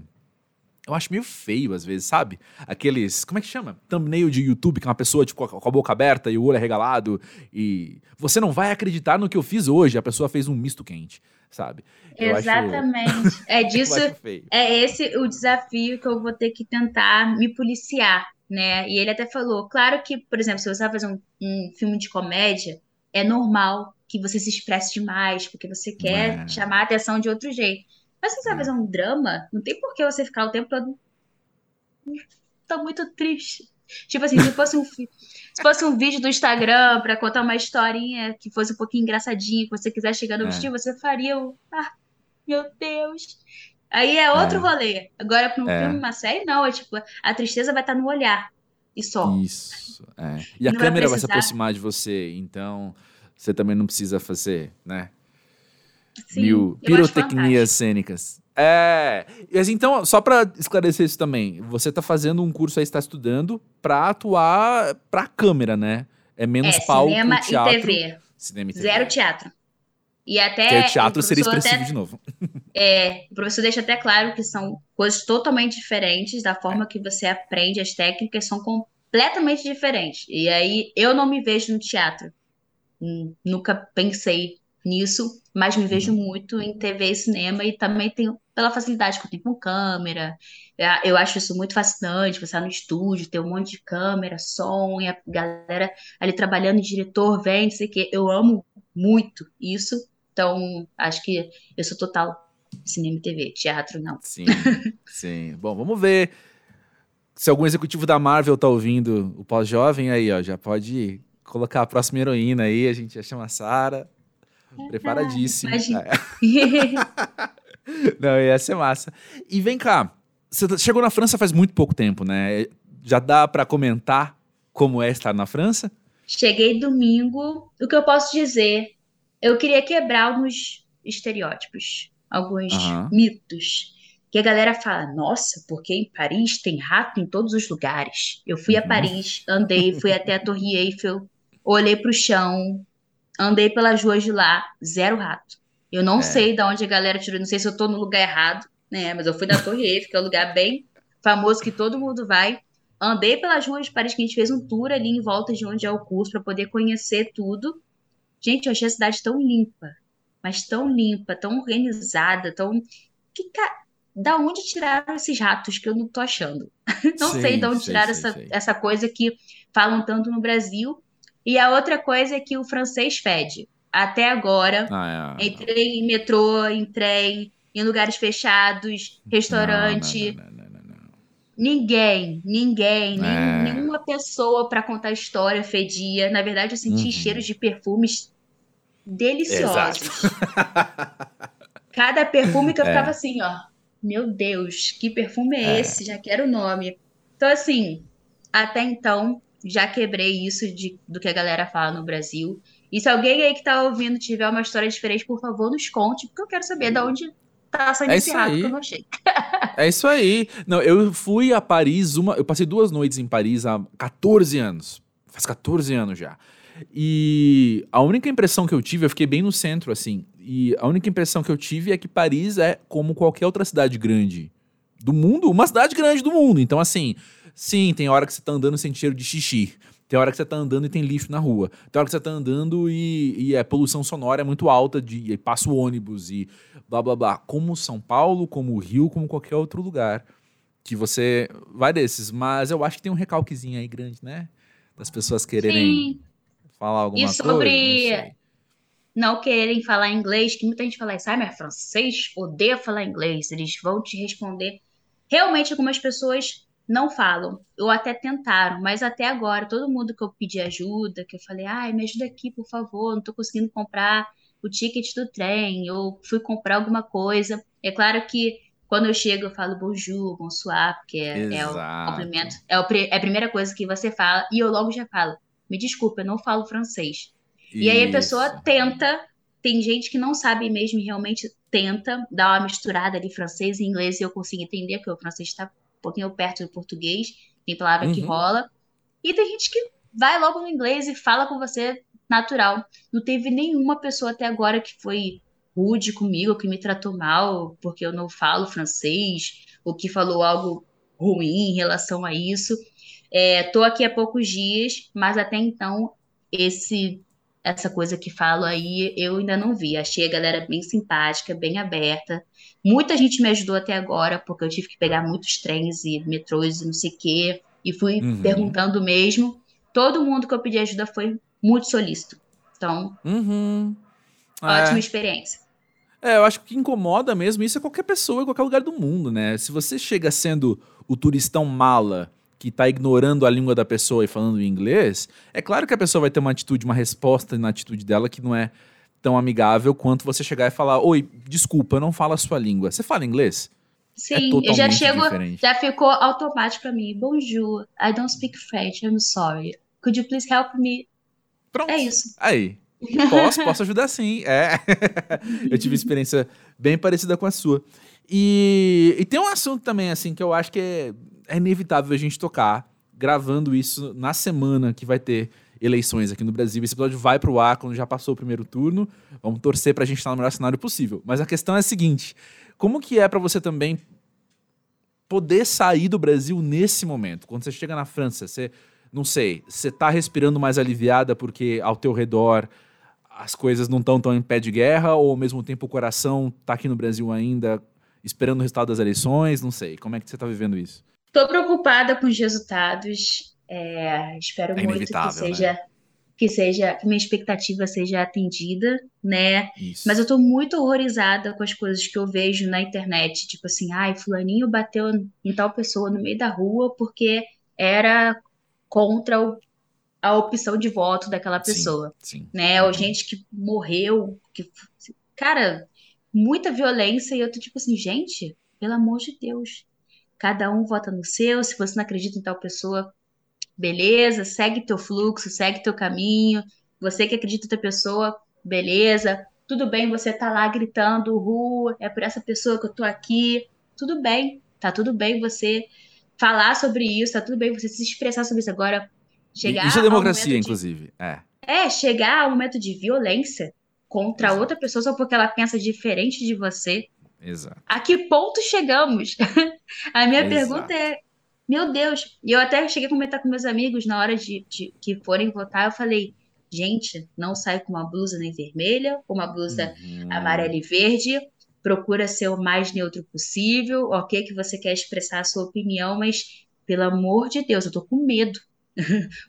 Eu acho meio feio, às vezes, sabe? Aqueles... Como é que chama? Thumbnail de YouTube, que é uma pessoa tipo, com a boca aberta e o olho arregalado. E você não vai acreditar no que eu fiz hoje. A pessoa fez um misto quente, sabe? Eu Exatamente. Acho... É disso... é esse o desafio que eu vou ter que tentar me policiar, né? E ele até falou, claro que, por exemplo, se você vai fazer um, um filme de comédia, é normal que você se expresse demais, porque você quer é. chamar a atenção de outro jeito. Mas se você vai fazer um drama, não tem por que você ficar o tempo todo... Tô muito triste. Tipo assim, se fosse um, se fosse um vídeo do Instagram pra contar uma historinha que fosse um pouquinho engraçadinha, que você quiser chegar no objetivo, é. você faria o... Ah, meu Deus. Aí é outro é. rolê. Agora, pra um é. filme, uma série, não. É tipo, a tristeza vai estar no olhar. E só. Isso. É. E a não câmera vai, vai se aproximar de você. Então, você também não precisa fazer, né? Sim, mil pirotecnias cênicas. É. Então, só pra esclarecer isso também, você tá fazendo um curso aí, você tá estudando pra atuar pra câmera, né? É menos é, palco, cinema teatro, e T V. Cinema e T V. Zero teatro. E até. Que teatro seria expressivo até, de novo. É, o professor deixa até claro que são coisas totalmente diferentes da forma é. que você aprende as técnicas, são completamente diferentes. E aí, eu não me vejo no teatro. Nunca pensei nisso, mas me vejo muito em T V e cinema e também tenho pela facilidade que eu tenho com câmera. Eu acho isso muito fascinante, você tá no estúdio, ter um monte de câmera, som, e a galera ali trabalhando, diretor vem, não sei o que. Eu amo muito isso, então acho que eu sou total cinema e T V, teatro não. Sim, sim. Bom, vamos ver se algum executivo da Marvel tá ouvindo o Pós-Jovem aí, ó, já pode colocar a próxima heroína aí, a gente já chama a Sara. Preparadíssimo. Ah, não, ia ser massa. E vem cá, você chegou na França faz muito pouco tempo, né? Já dá pra comentar como é estar na França? Cheguei domingo. O que eu posso dizer? Eu queria quebrar alguns estereótipos, alguns uhum. mitos. Que a galera fala, nossa, porque em Paris tem rato em todos os lugares. Eu fui uhum. a Paris, andei, fui até a Torre Eiffel, olhei pro chão, andei pelas ruas de lá, zero rato. Eu não é. sei de onde a galera tirou, não sei se eu tô no lugar errado, né? Mas eu fui na Torre Eiffel, que é um lugar bem famoso que todo mundo vai. Andei pelas ruas de Paris, que a gente fez um tour ali em volta de onde é o curso, para poder conhecer tudo. Gente, eu achei a cidade tão limpa, mas tão limpa, tão organizada, tão... Que ca... Da onde tiraram esses ratos que eu não tô achando? Não sim, sei de onde tiraram essa, sei. essa coisa que falam tanto no Brasil. E a outra coisa é que o francês fede. Até agora, ah, é, entrei não. em metrô, entrei em lugares fechados, restaurante... Não, não, não, não, não. Ninguém, ninguém, é. nenhuma pessoa para contar história fedia. Na verdade, eu senti uhum. cheiros de perfumes deliciosos. Cada perfume que eu é. ficava assim, ó, meu Deus, que perfume é, é esse? Já quero o nome. Então, assim, até então, já quebrei isso de, do que a galera fala no Brasil. E se alguém aí que tá ouvindo tiver uma história diferente, por favor, nos conte, porque eu quero saber de onde... Tá saindo é isso aí. Que eu não achei. É isso aí. Não, eu fui a Paris, uma, eu passei duas noites em Paris há quatorze anos. Faz quatorze anos já. E a única impressão que eu tive, eu fiquei bem no centro, assim. E a única impressão que eu tive é que Paris é como qualquer outra cidade grande do mundo, uma cidade grande do mundo. Então, assim, sim, tem hora que você tá andando sem cheiro de xixi. Tem hora que você tá andando e tem lixo na rua. Tem hora que você tá andando e, e a poluição sonora é muito alta, de, e passa o ônibus e blá, blá, blá. Como São Paulo, como o Rio, como qualquer outro lugar que você vai desses. Mas eu acho que tem um recalquezinho aí grande, né? Das pessoas quererem Sim. falar alguma coisa. E sobre coisa, não, não quererem falar inglês, que muita gente fala isso, ah, mas francês odeia falar inglês, eles vão te responder. Realmente, algumas pessoas... não falam, ou até tentaram, mas até agora, todo mundo que eu pedi ajuda, que eu falei, ai, me ajuda aqui, por favor, não tô conseguindo comprar o ticket do trem, ou fui comprar alguma coisa. É claro que quando eu chego, eu falo bonjour, bonsoir, porque é, é o cumprimento, é, o, é a primeira coisa que você fala, e eu logo já falo, me desculpa, eu não falo francês. Isso. E aí a pessoa tenta, tem gente que não sabe mesmo, realmente tenta dar uma misturada de francês e inglês, e eu consigo entender, porque o francês está um pouquinho perto do português, tem palavra uhum. que rola. E tem gente que vai logo no inglês e fala com você natural. Não teve nenhuma pessoa até agora que foi rude comigo, que me tratou mal, porque eu não falo francês, ou que falou algo ruim em relação a isso. É, tô aqui há poucos dias, mas até então, esse, essa coisa que falo aí, eu ainda não vi. Achei a galera bem simpática, bem aberta. Muita gente me ajudou até agora, porque eu tive que pegar muitos trens e metrôs e não sei o quê, e fui uhum. perguntando mesmo. Todo mundo que eu pedi ajuda foi muito solícito. Então, uhum. ótima é. experiência. É, eu acho que incomoda mesmo, isso é qualquer pessoa, em qualquer lugar do mundo, né? Se você chega sendo o turistão mala, que tá ignorando a língua da pessoa e falando em inglês, é claro que a pessoa vai ter uma atitude, uma resposta na atitude dela que não é tão amigável quanto você chegar e falar, oi, desculpa, eu não falo a sua língua. Você fala inglês? Sim, é eu já chego, diferente. Já ficou automático pra mim. Bonjour, I don't speak French, I'm sorry. Could you please help me? Pronto. É isso. Aí, posso, posso ajudar sim. É. Eu tive uma experiência bem parecida com a sua. E, e tem um assunto também, assim, que eu acho que é, é inevitável a gente tocar, gravando isso na semana que vai ter eleições aqui no Brasil. Esse episódio vai pro ar quando já passou o primeiro turno. Vamos torcer pra gente estar no melhor cenário possível. Mas a questão é a seguinte, como que é pra você também poder sair do Brasil nesse momento? Quando você chega na França, você, não sei, você tá respirando mais aliviada porque ao teu redor as coisas não estão tão em pé de guerra, ou ao mesmo tempo o coração tá aqui no Brasil ainda esperando o resultado das eleições? Não sei, como é que você tá vivendo isso? Tô preocupada com os resultados. É, espero é muito que seja, né? que seja, que minha expectativa seja atendida, né? Isso. Mas eu tô muito horrorizada com as coisas que eu vejo na internet, tipo assim, ai, fulaninho bateu em tal pessoa no meio da rua porque era contra o, a opção de voto daquela pessoa, sim, sim, né? Sim. Ou gente que morreu, que, cara, muita violência, e eu tô tipo assim, gente, pelo amor de Deus, cada um vota no seu, se você não acredita em tal pessoa, beleza, segue teu fluxo, segue teu caminho, você que acredita em outra pessoa, beleza, tudo bem, você tá lá gritando, rua, é por essa pessoa que eu tô aqui, tudo bem, tá tudo bem você falar sobre isso, tá tudo bem você se expressar sobre isso agora, chegar... Isso é democracia, de... inclusive, é. É, chegar a um momento de violência contra Exato. outra pessoa só porque ela pensa diferente de você. Exato. A que ponto chegamos? A minha Exato. pergunta é, meu Deus, e eu até cheguei a comentar com meus amigos na hora de, de que forem votar, eu falei, gente, não sai com uma blusa nem vermelha, uma blusa uhum. amarela e verde, procura ser o mais neutro possível, ok, que você quer expressar a sua opinião, mas pelo amor de Deus, eu tô com medo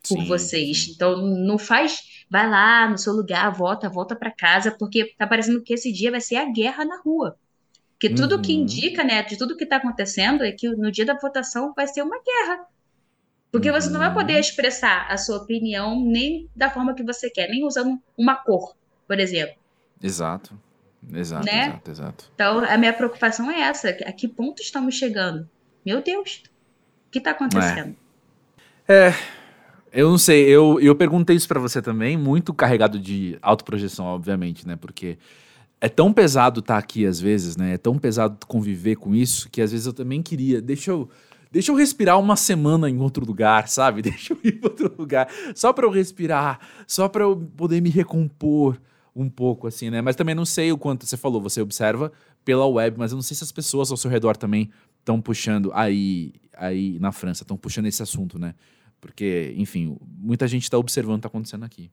por sim, vocês, sim. Então não faz, vai lá no seu lugar, volta, volta pra casa, porque tá parecendo que esse dia vai ser a guerra na rua. Porque tudo uhum. que indica, né, de tudo que está acontecendo é que no dia da votação vai ser uma guerra. Porque uhum. você não vai poder expressar a sua opinião nem da forma que você quer, nem usando uma cor, por exemplo. Exato, exato, né? exato, exato. Então, a minha preocupação é essa, a que ponto estamos chegando? Meu Deus, o que está acontecendo? É... é... Eu não sei, eu, eu perguntei isso pra você também, muito carregado de autoprojeção, obviamente, né? Porque é tão pesado estar aqui às vezes, né? É tão pesado conviver com isso que às vezes eu também queria... Deixa eu, deixa eu respirar uma semana em outro lugar, sabe? Deixa eu ir para outro lugar, só pra eu respirar, só pra eu poder me recompor um pouco, assim, né? Mas também não sei o quanto você falou, você observa pela web, mas eu não sei se as pessoas ao seu redor também estão puxando aí, aí na França, estão puxando esse assunto, né? Porque, enfim, muita gente está observando o que está acontecendo aqui.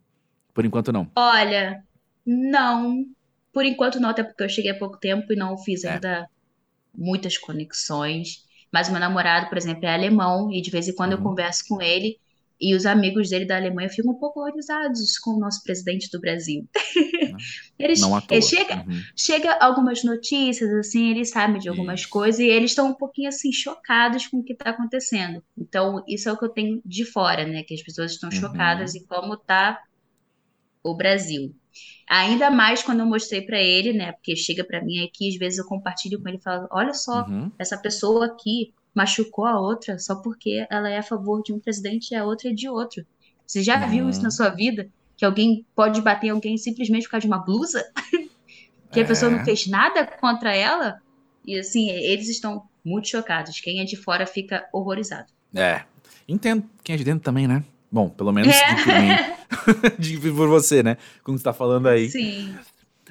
Por enquanto, não. Olha, não. Por enquanto, não. Até porque eu cheguei há pouco tempo e não fiz é. ainda muitas conexões. Mas meu namorado, por exemplo, é alemão. E de vez em quando uhum. eu converso com ele. E os amigos dele da Alemanha ficam um pouco horrorizados com o nosso presidente do Brasil. Não, eles, não à toa. Eles chega, uhum. chega algumas notícias, assim, eles sabem de algumas isso. coisas e eles estão um pouquinho, assim, chocados com o que está acontecendo. Então, isso é o que eu tenho de fora, né? Que as pessoas estão uhum. chocadas em como está o Brasil. Ainda mais quando eu mostrei para ele, né? Porque chega para mim aqui, às vezes eu compartilho com ele e falo, olha só, uhum. essa pessoa aqui... machucou a outra só porque ela é a favor de um presidente e a outra é de outro. Você já uhum. viu isso na sua vida? Que alguém pode bater alguém simplesmente por causa de uma blusa? Que é. a pessoa não fez nada contra ela? E assim, eles estão muito chocados. Quem é de fora fica horrorizado. É, entendo. Quem é de dentro também, né? Bom, pelo menos é. de por, por você, né? Como você tá falando aí. Sim.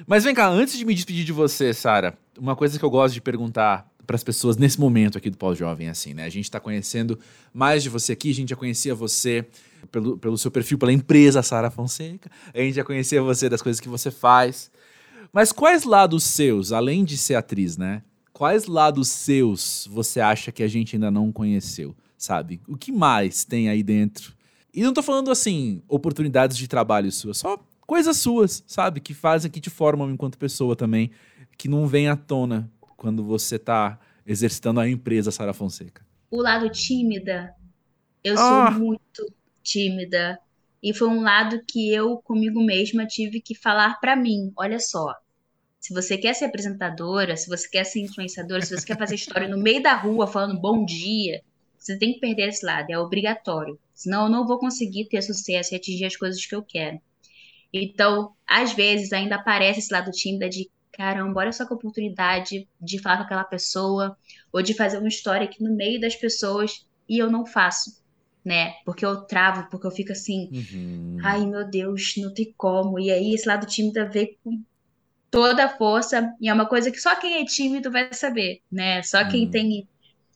Mas vem cá, antes de me despedir de você, Sara, uma coisa que eu gosto de perguntar para as pessoas nesse momento aqui do Pós-Jovem, assim, né? A gente está conhecendo mais de você aqui, a gente já conhecia você pelo, pelo seu perfil, pela empresa Sara Fonseca, a gente já conhecia você das coisas que você faz. Mas quais lados seus, além de ser atriz, né? Quais lados seus você acha que a gente ainda não conheceu, sabe? O que mais tem aí dentro? E não tô falando, assim, oportunidades de trabalho suas, só coisas suas, sabe? Que fazem, que te formam enquanto pessoa também, que não vem à tona quando você está exercitando a empresa Sara Fonseca? O lado tímida. Eu ah. sou muito tímida. E foi um lado que eu, comigo mesma, tive que falar para mim. Olha só, se você quer ser apresentadora, se você quer ser influenciadora, se você quer fazer história no meio da rua falando bom dia, você tem que perder esse lado, é obrigatório. Senão eu não vou conseguir ter sucesso e atingir as coisas que eu quero. Então, às vezes, ainda aparece esse lado tímida de caramba, olha só que oportunidade de falar com aquela pessoa, ou de fazer uma história aqui no meio das pessoas, e eu não faço, né? Porque eu travo, porque eu fico assim, uhum. ai meu Deus, não tem como. E aí esse lado tímido vem com toda a força, e é uma coisa que só quem é tímido vai saber, né? Só uhum. quem tem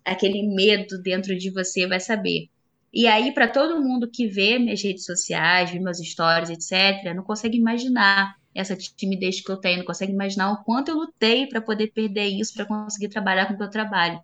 aquele medo dentro de você vai saber. E aí, para todo mundo que vê minhas redes sociais, vê meus stories, etcétera, não consegue imaginar essa timidez que eu tenho, não consegue imaginar o quanto eu lutei para poder perder isso, para conseguir trabalhar com o meu trabalho.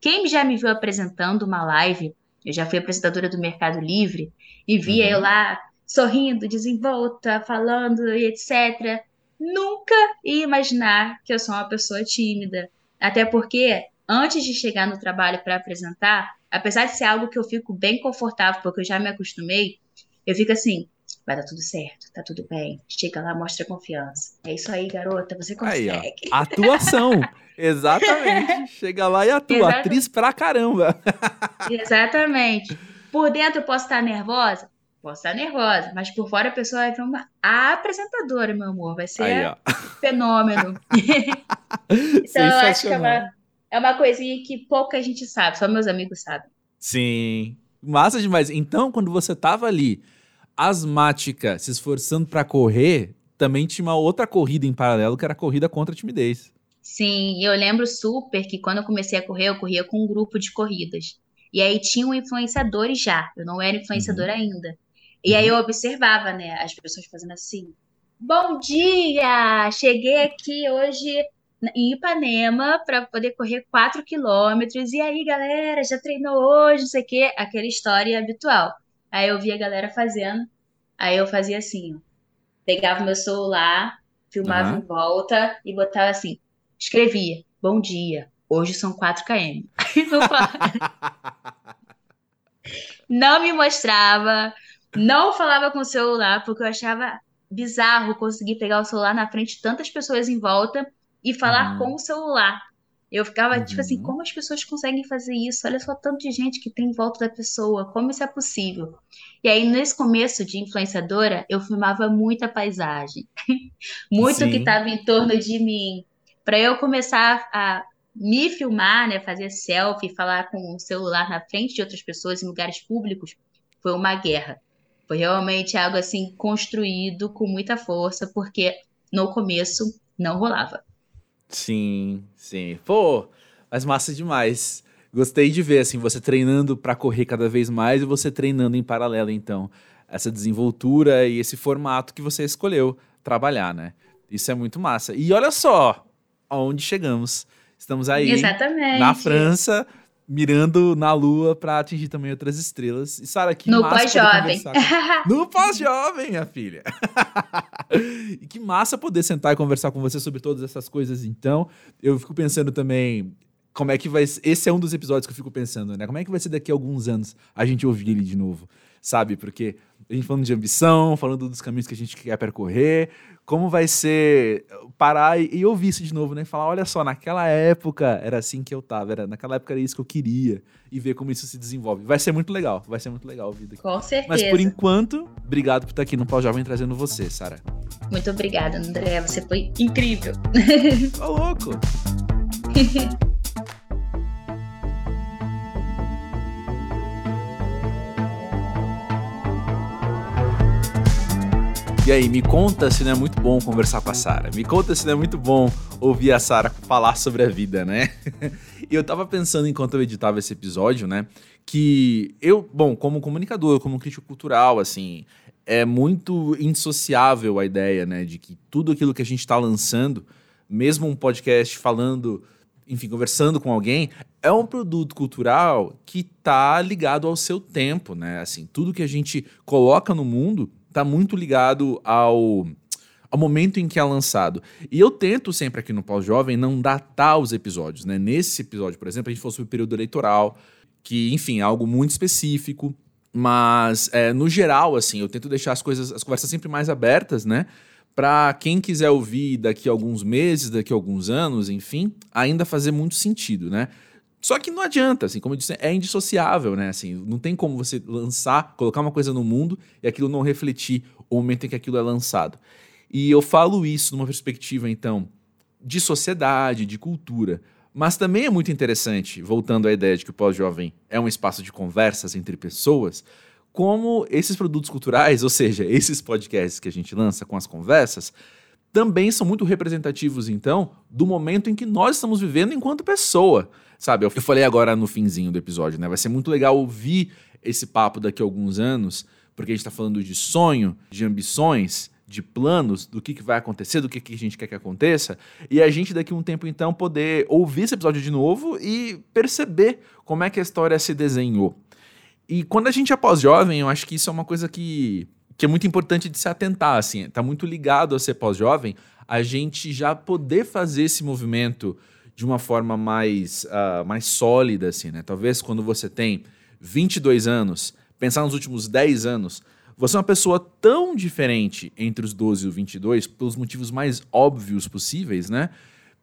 Quem já me viu apresentando uma live, eu já fui apresentadora do Mercado Livre, e via uhum. eu lá sorrindo, desenvolta, falando, etcétera. Nunca ia imaginar que eu sou uma pessoa tímida. Até porque, antes de chegar no trabalho para apresentar, apesar de ser algo que eu fico bem confortável, porque eu já me acostumei, eu fico assim... vai dar tudo certo, tá tudo bem, chega lá, mostra confiança, é isso aí, garota, você consegue. Aí, ó, atuação, exatamente, chega lá e atua, Exato. atriz pra caramba. Exatamente, por dentro eu posso estar nervosa? Posso estar nervosa, mas por fora a pessoa vai virar uma apresentadora, meu amor, vai ser aí, um fenômeno. Então eu acho que é uma, é uma coisinha que pouca gente sabe, só meus amigos sabem. Sim, massa demais. Então quando você tava ali asmática se esforçando para correr, também tinha uma outra corrida em paralelo, que era a corrida contra a timidez. Sim, eu lembro super que quando eu comecei a correr, eu corria com um grupo de corridas. E aí tinham influenciadores já, eu não era influenciadora uhum. ainda. E uhum. aí eu observava, né, as pessoas fazendo assim, bom dia, cheguei aqui hoje em Ipanema para poder correr quatro quilômetros, e aí galera, já treinou hoje, não sei o quê, aquela história habitual. Aí eu via a galera fazendo, aí eu fazia assim, pegava meu celular, filmava uhum. em volta e botava assim, escrevia, bom dia, hoje são quatro quilômetros. Não me mostrava, não falava com o celular, porque eu achava bizarro conseguir pegar o celular na frente de tantas pessoas em volta e falar ah. com o celular. Eu ficava uhum. tipo assim, como as pessoas conseguem fazer isso? Olha só tanto de gente que tem em volta da pessoa, como isso é possível? E aí, nesse começo de influenciadora, eu filmava muita paisagem, muito Sim. que estava em torno de mim, para eu começar a me filmar, né, fazer selfie, falar com o celular na frente de outras pessoas em lugares públicos, foi uma guerra. Foi realmente algo assim construído com muita força, porque no começo não rolava. Sim, sim. Pô, mas massa demais. Gostei de ver, assim, você treinando para correr cada vez mais e você treinando em paralelo, então. Essa desenvoltura e esse formato que você escolheu trabalhar, né? Isso é muito massa. E olha só aonde chegamos. Estamos aí Exatamente. na França, mirando na lua para atingir também outras estrelas. E Sara, que no massa poder conversar com... No pós-jovem, minha filha. E que massa poder sentar e conversar com você sobre todas essas coisas, então. Eu fico pensando também, como é que vai... Esse é um dos episódios que eu fico pensando, né? Como é que vai ser daqui a alguns anos a gente ouvir ele de novo, sabe? Porque a gente falando de ambição, falando dos caminhos que a gente quer percorrer, como vai ser parar e, e ouvir isso de novo, né? Falar, olha só, naquela época era assim que eu tava, era, naquela época era isso que eu queria, e ver como isso se desenvolve. Vai ser muito legal, vai ser muito legal ouvir daqui. Com certeza. Mas por enquanto, obrigado por estar aqui no Pós-Jovem trazendo você, Sara. Muito obrigada, André, você foi incrível. Tá louco! E aí, me conta se não é muito bom conversar com a Sara. Me conta se não é muito bom ouvir a Sara falar sobre a vida, né? E eu tava pensando, enquanto eu editava esse episódio, né? Que eu, bom, como comunicador, como crítico cultural, assim, é muito indissociável a ideia, né? De que tudo aquilo que a gente tá lançando, mesmo um podcast falando, enfim, conversando com alguém, é um produto cultural que tá ligado ao seu tempo, né? Assim, tudo que a gente coloca no mundo tá muito ligado ao, ao momento em que é lançado. E eu tento sempre aqui no Pós-Jovem não datar os episódios, né? Nesse episódio, por exemplo, a gente falou sobre o período eleitoral, que, enfim, é algo muito específico. Mas, é, no geral, assim, eu tento deixar as coisas, as conversas sempre mais abertas, né? Para quem quiser ouvir daqui a alguns meses, daqui a alguns anos, enfim, ainda fazer muito sentido, né? Só que não adianta, assim, como eu disse, é indissociável, né? Assim, não tem como você lançar, colocar uma coisa no mundo e aquilo não refletir o momento em que aquilo é lançado. E eu falo isso numa perspectiva, então, de sociedade, de cultura. Mas também é muito interessante, voltando à ideia de que o Pós-Jovem é um espaço de conversas entre pessoas, como esses produtos culturais, ou seja, esses podcasts que a gente lança com as conversas, também são muito representativos, então, do momento em que nós estamos vivendo enquanto pessoa, sabe? Eu falei agora no finzinho do episódio, né? Vai ser muito legal ouvir esse papo daqui a alguns anos, porque a gente tá falando de sonho, de ambições, de planos, do que, que vai acontecer, do que, que a gente quer que aconteça, e a gente daqui a um tempo, então, poder ouvir esse episódio de novo e perceber como é que a história se desenhou. E quando a gente é pós-jovem, eu acho que isso é uma coisa que... que é muito importante de se atentar, assim, tá muito ligado a ser pós-jovem, a gente já poder fazer esse movimento de uma forma mais, uh, mais sólida, assim, né? Talvez quando você tem vinte e dois anos, pensar nos últimos dez anos, você é uma pessoa tão diferente entre os doze e os vinte e dois, pelos motivos mais óbvios possíveis, né?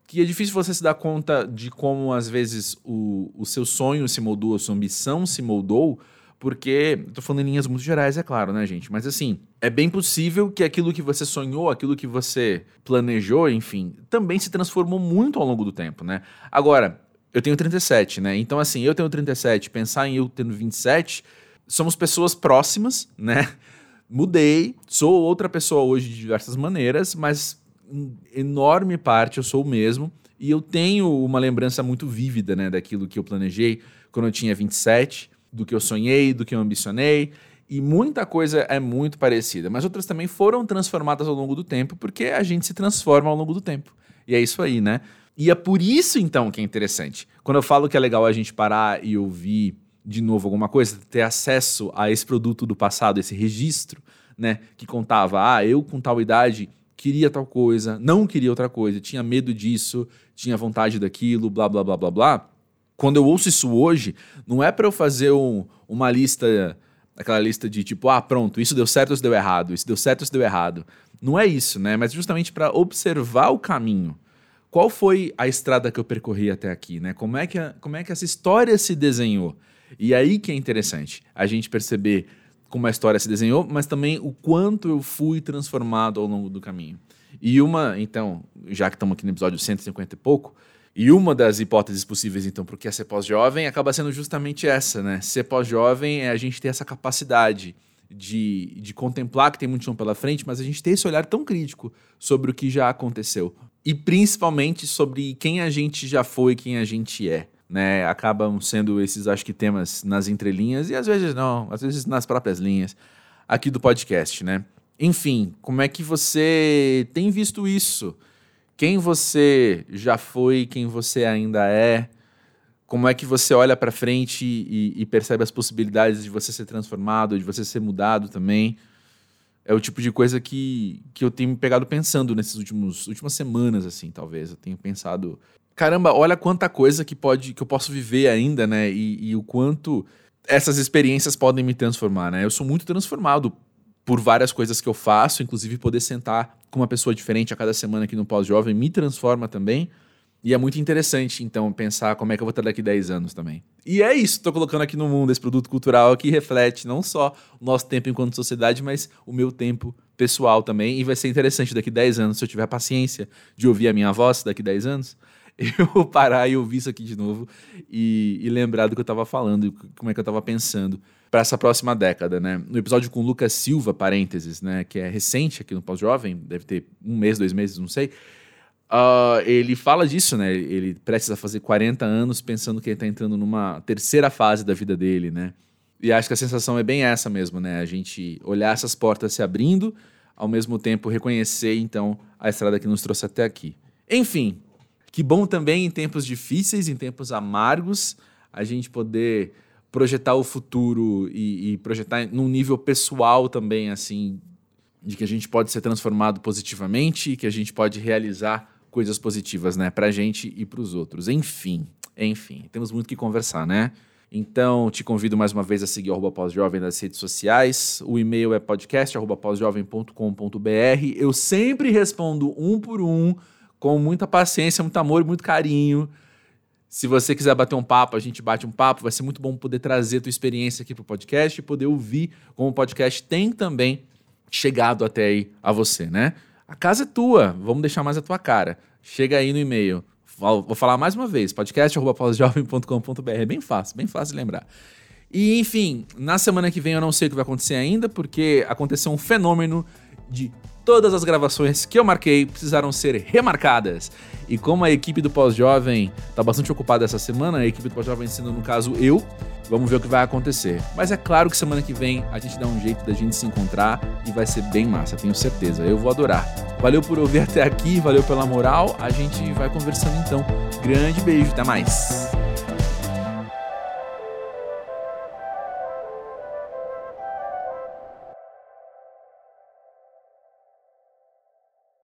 Que é difícil você se dar conta de como, às vezes, o, o seu sonho se moldou, a sua ambição se moldou, porque, tô falando em linhas muito gerais, é claro, né, gente? Mas, assim, é bem possível que aquilo que você sonhou, aquilo que você planejou, enfim, também se transformou muito ao longo do tempo, né? Agora, eu tenho trinta e sete, né? Então, assim, eu tenho trinta e sete, pensar em eu tendo vinte e sete, somos pessoas próximas, né? mudei, sou outra pessoa hoje de diversas maneiras, mas em enorme parte eu sou o mesmo. E eu tenho uma lembrança muito vívida, né, daquilo que eu planejei quando eu tinha vinte e sete, do que eu sonhei, do que eu ambicionei. E muita coisa é muito parecida, mas outras também foram transformadas ao longo do tempo, porque a gente se transforma ao longo do tempo. E é isso aí, né? E é por isso, então, que é interessante. Quando eu falo que é legal a gente parar e ouvir de novo alguma coisa, ter acesso a esse produto do passado, esse registro, né? Que contava, ah, eu com tal idade queria tal coisa, não queria outra coisa, tinha medo disso, tinha vontade daquilo, blá, blá, blá, blá, blá. Quando eu ouço isso hoje, não é para eu fazer um, uma lista... Aquela lista de tipo, ah, pronto, isso deu certo, isso deu errado, isso deu certo, isso deu errado. Não é isso, né? Mas justamente para observar o caminho. Qual foi a estrada que eu percorri até aqui, né? Como é que, a, como é que essa história se desenhou? E aí que é interessante a gente perceber como a história se desenhou, mas também o quanto eu fui transformado ao longo do caminho. E uma, então, já que estamos aqui no episódio cento e cinquenta e pouco, e uma das hipóteses possíveis, então, para o que é ser pós-jovem acaba sendo justamente essa, né? Ser pós-jovem é a gente ter essa capacidade de, de contemplar que tem muito chão pela frente, mas a gente ter esse olhar tão crítico sobre o que já aconteceu. E principalmente sobre quem a gente já foi e quem a gente é, né? Acabam sendo esses, acho que, temas nas entrelinhas e às vezes não, às vezes nas próprias linhas aqui do podcast, né? Enfim, como é que você tem visto isso? Quem você já foi, quem você ainda é, como é que você olha para frente e, e percebe as possibilidades de você ser transformado, de você ser mudado também. É o tipo de coisa que, que eu tenho me pegado pensando nessas últimas, últimas semanas, assim, talvez. Eu tenho pensado, caramba, olha quanta coisa que, pode, que eu posso viver ainda, né? E, e o quanto essas experiências podem me transformar, né? Eu sou muito transformado por várias coisas que eu faço, inclusive poder sentar com uma pessoa diferente a cada semana aqui no Pós-Jovem me transforma também. E é muito interessante, então, pensar como é que eu vou estar daqui dez anos também. E é isso, estou colocando aqui no mundo esse produto cultural que reflete não só o nosso tempo enquanto sociedade, mas o meu tempo pessoal também. E vai ser interessante daqui dez anos, se eu tiver paciência de ouvir a minha voz daqui dez anos, eu parar e ouvir isso aqui de novo e, e lembrar do que eu estava falando, como é que eu estava pensando para essa próxima década, né? No episódio com o Lucas Silva, parênteses, né? Que é recente aqui no Pós-Jovem, deve ter um mês, dois meses, não sei. Uh, ele fala disso, né? Ele precisa fazer quarenta anos pensando que ele está entrando numa terceira fase da vida dele, né? E acho que a sensação é bem essa mesmo, né? A gente olhar essas portas se abrindo, ao mesmo tempo reconhecer, então, a estrada que nos trouxe até aqui. Enfim, que bom também em tempos difíceis, em tempos amargos, a gente poder projetar o futuro e, e projetar num nível pessoal também, assim, de que a gente pode ser transformado positivamente e que a gente pode realizar coisas positivas, né, pra gente e pros outros. Enfim, enfim, temos muito o que conversar, né? Então, te convido mais uma vez a seguir o arroba pós-jovem nas redes sociais. O e-mail é podcast arroba pós jovem ponto com ponto b r. Eu sempre respondo um por um, com muita paciência, muito amor, muito carinho. Se você quiser bater um papo, a gente bate um papo. Vai ser muito bom poder trazer a tua experiência aqui para o podcast e poder ouvir como o podcast tem também chegado até aí a você, né? A casa é tua, vamos deixar mais a tua cara. Chega aí no e-mail. Vou falar mais uma vez, podcast arroba pós jovem ponto com ponto b r. É bem fácil, bem fácil de lembrar. E, enfim, na semana que vem eu não sei o que vai acontecer ainda, porque aconteceu um fenômeno de... Todas as gravações que eu marquei precisaram ser remarcadas. E como a equipe do Pós-Jovem está bastante ocupada essa semana, a equipe do Pós-Jovem sendo, no caso, eu, vamos ver o que vai acontecer. Mas é claro que semana que vem a gente dá um jeito da gente se encontrar e vai ser bem massa, tenho certeza. Eu vou adorar. Valeu por ouvir até aqui, valeu pela moral. A gente vai conversando então. Grande beijo, até mais!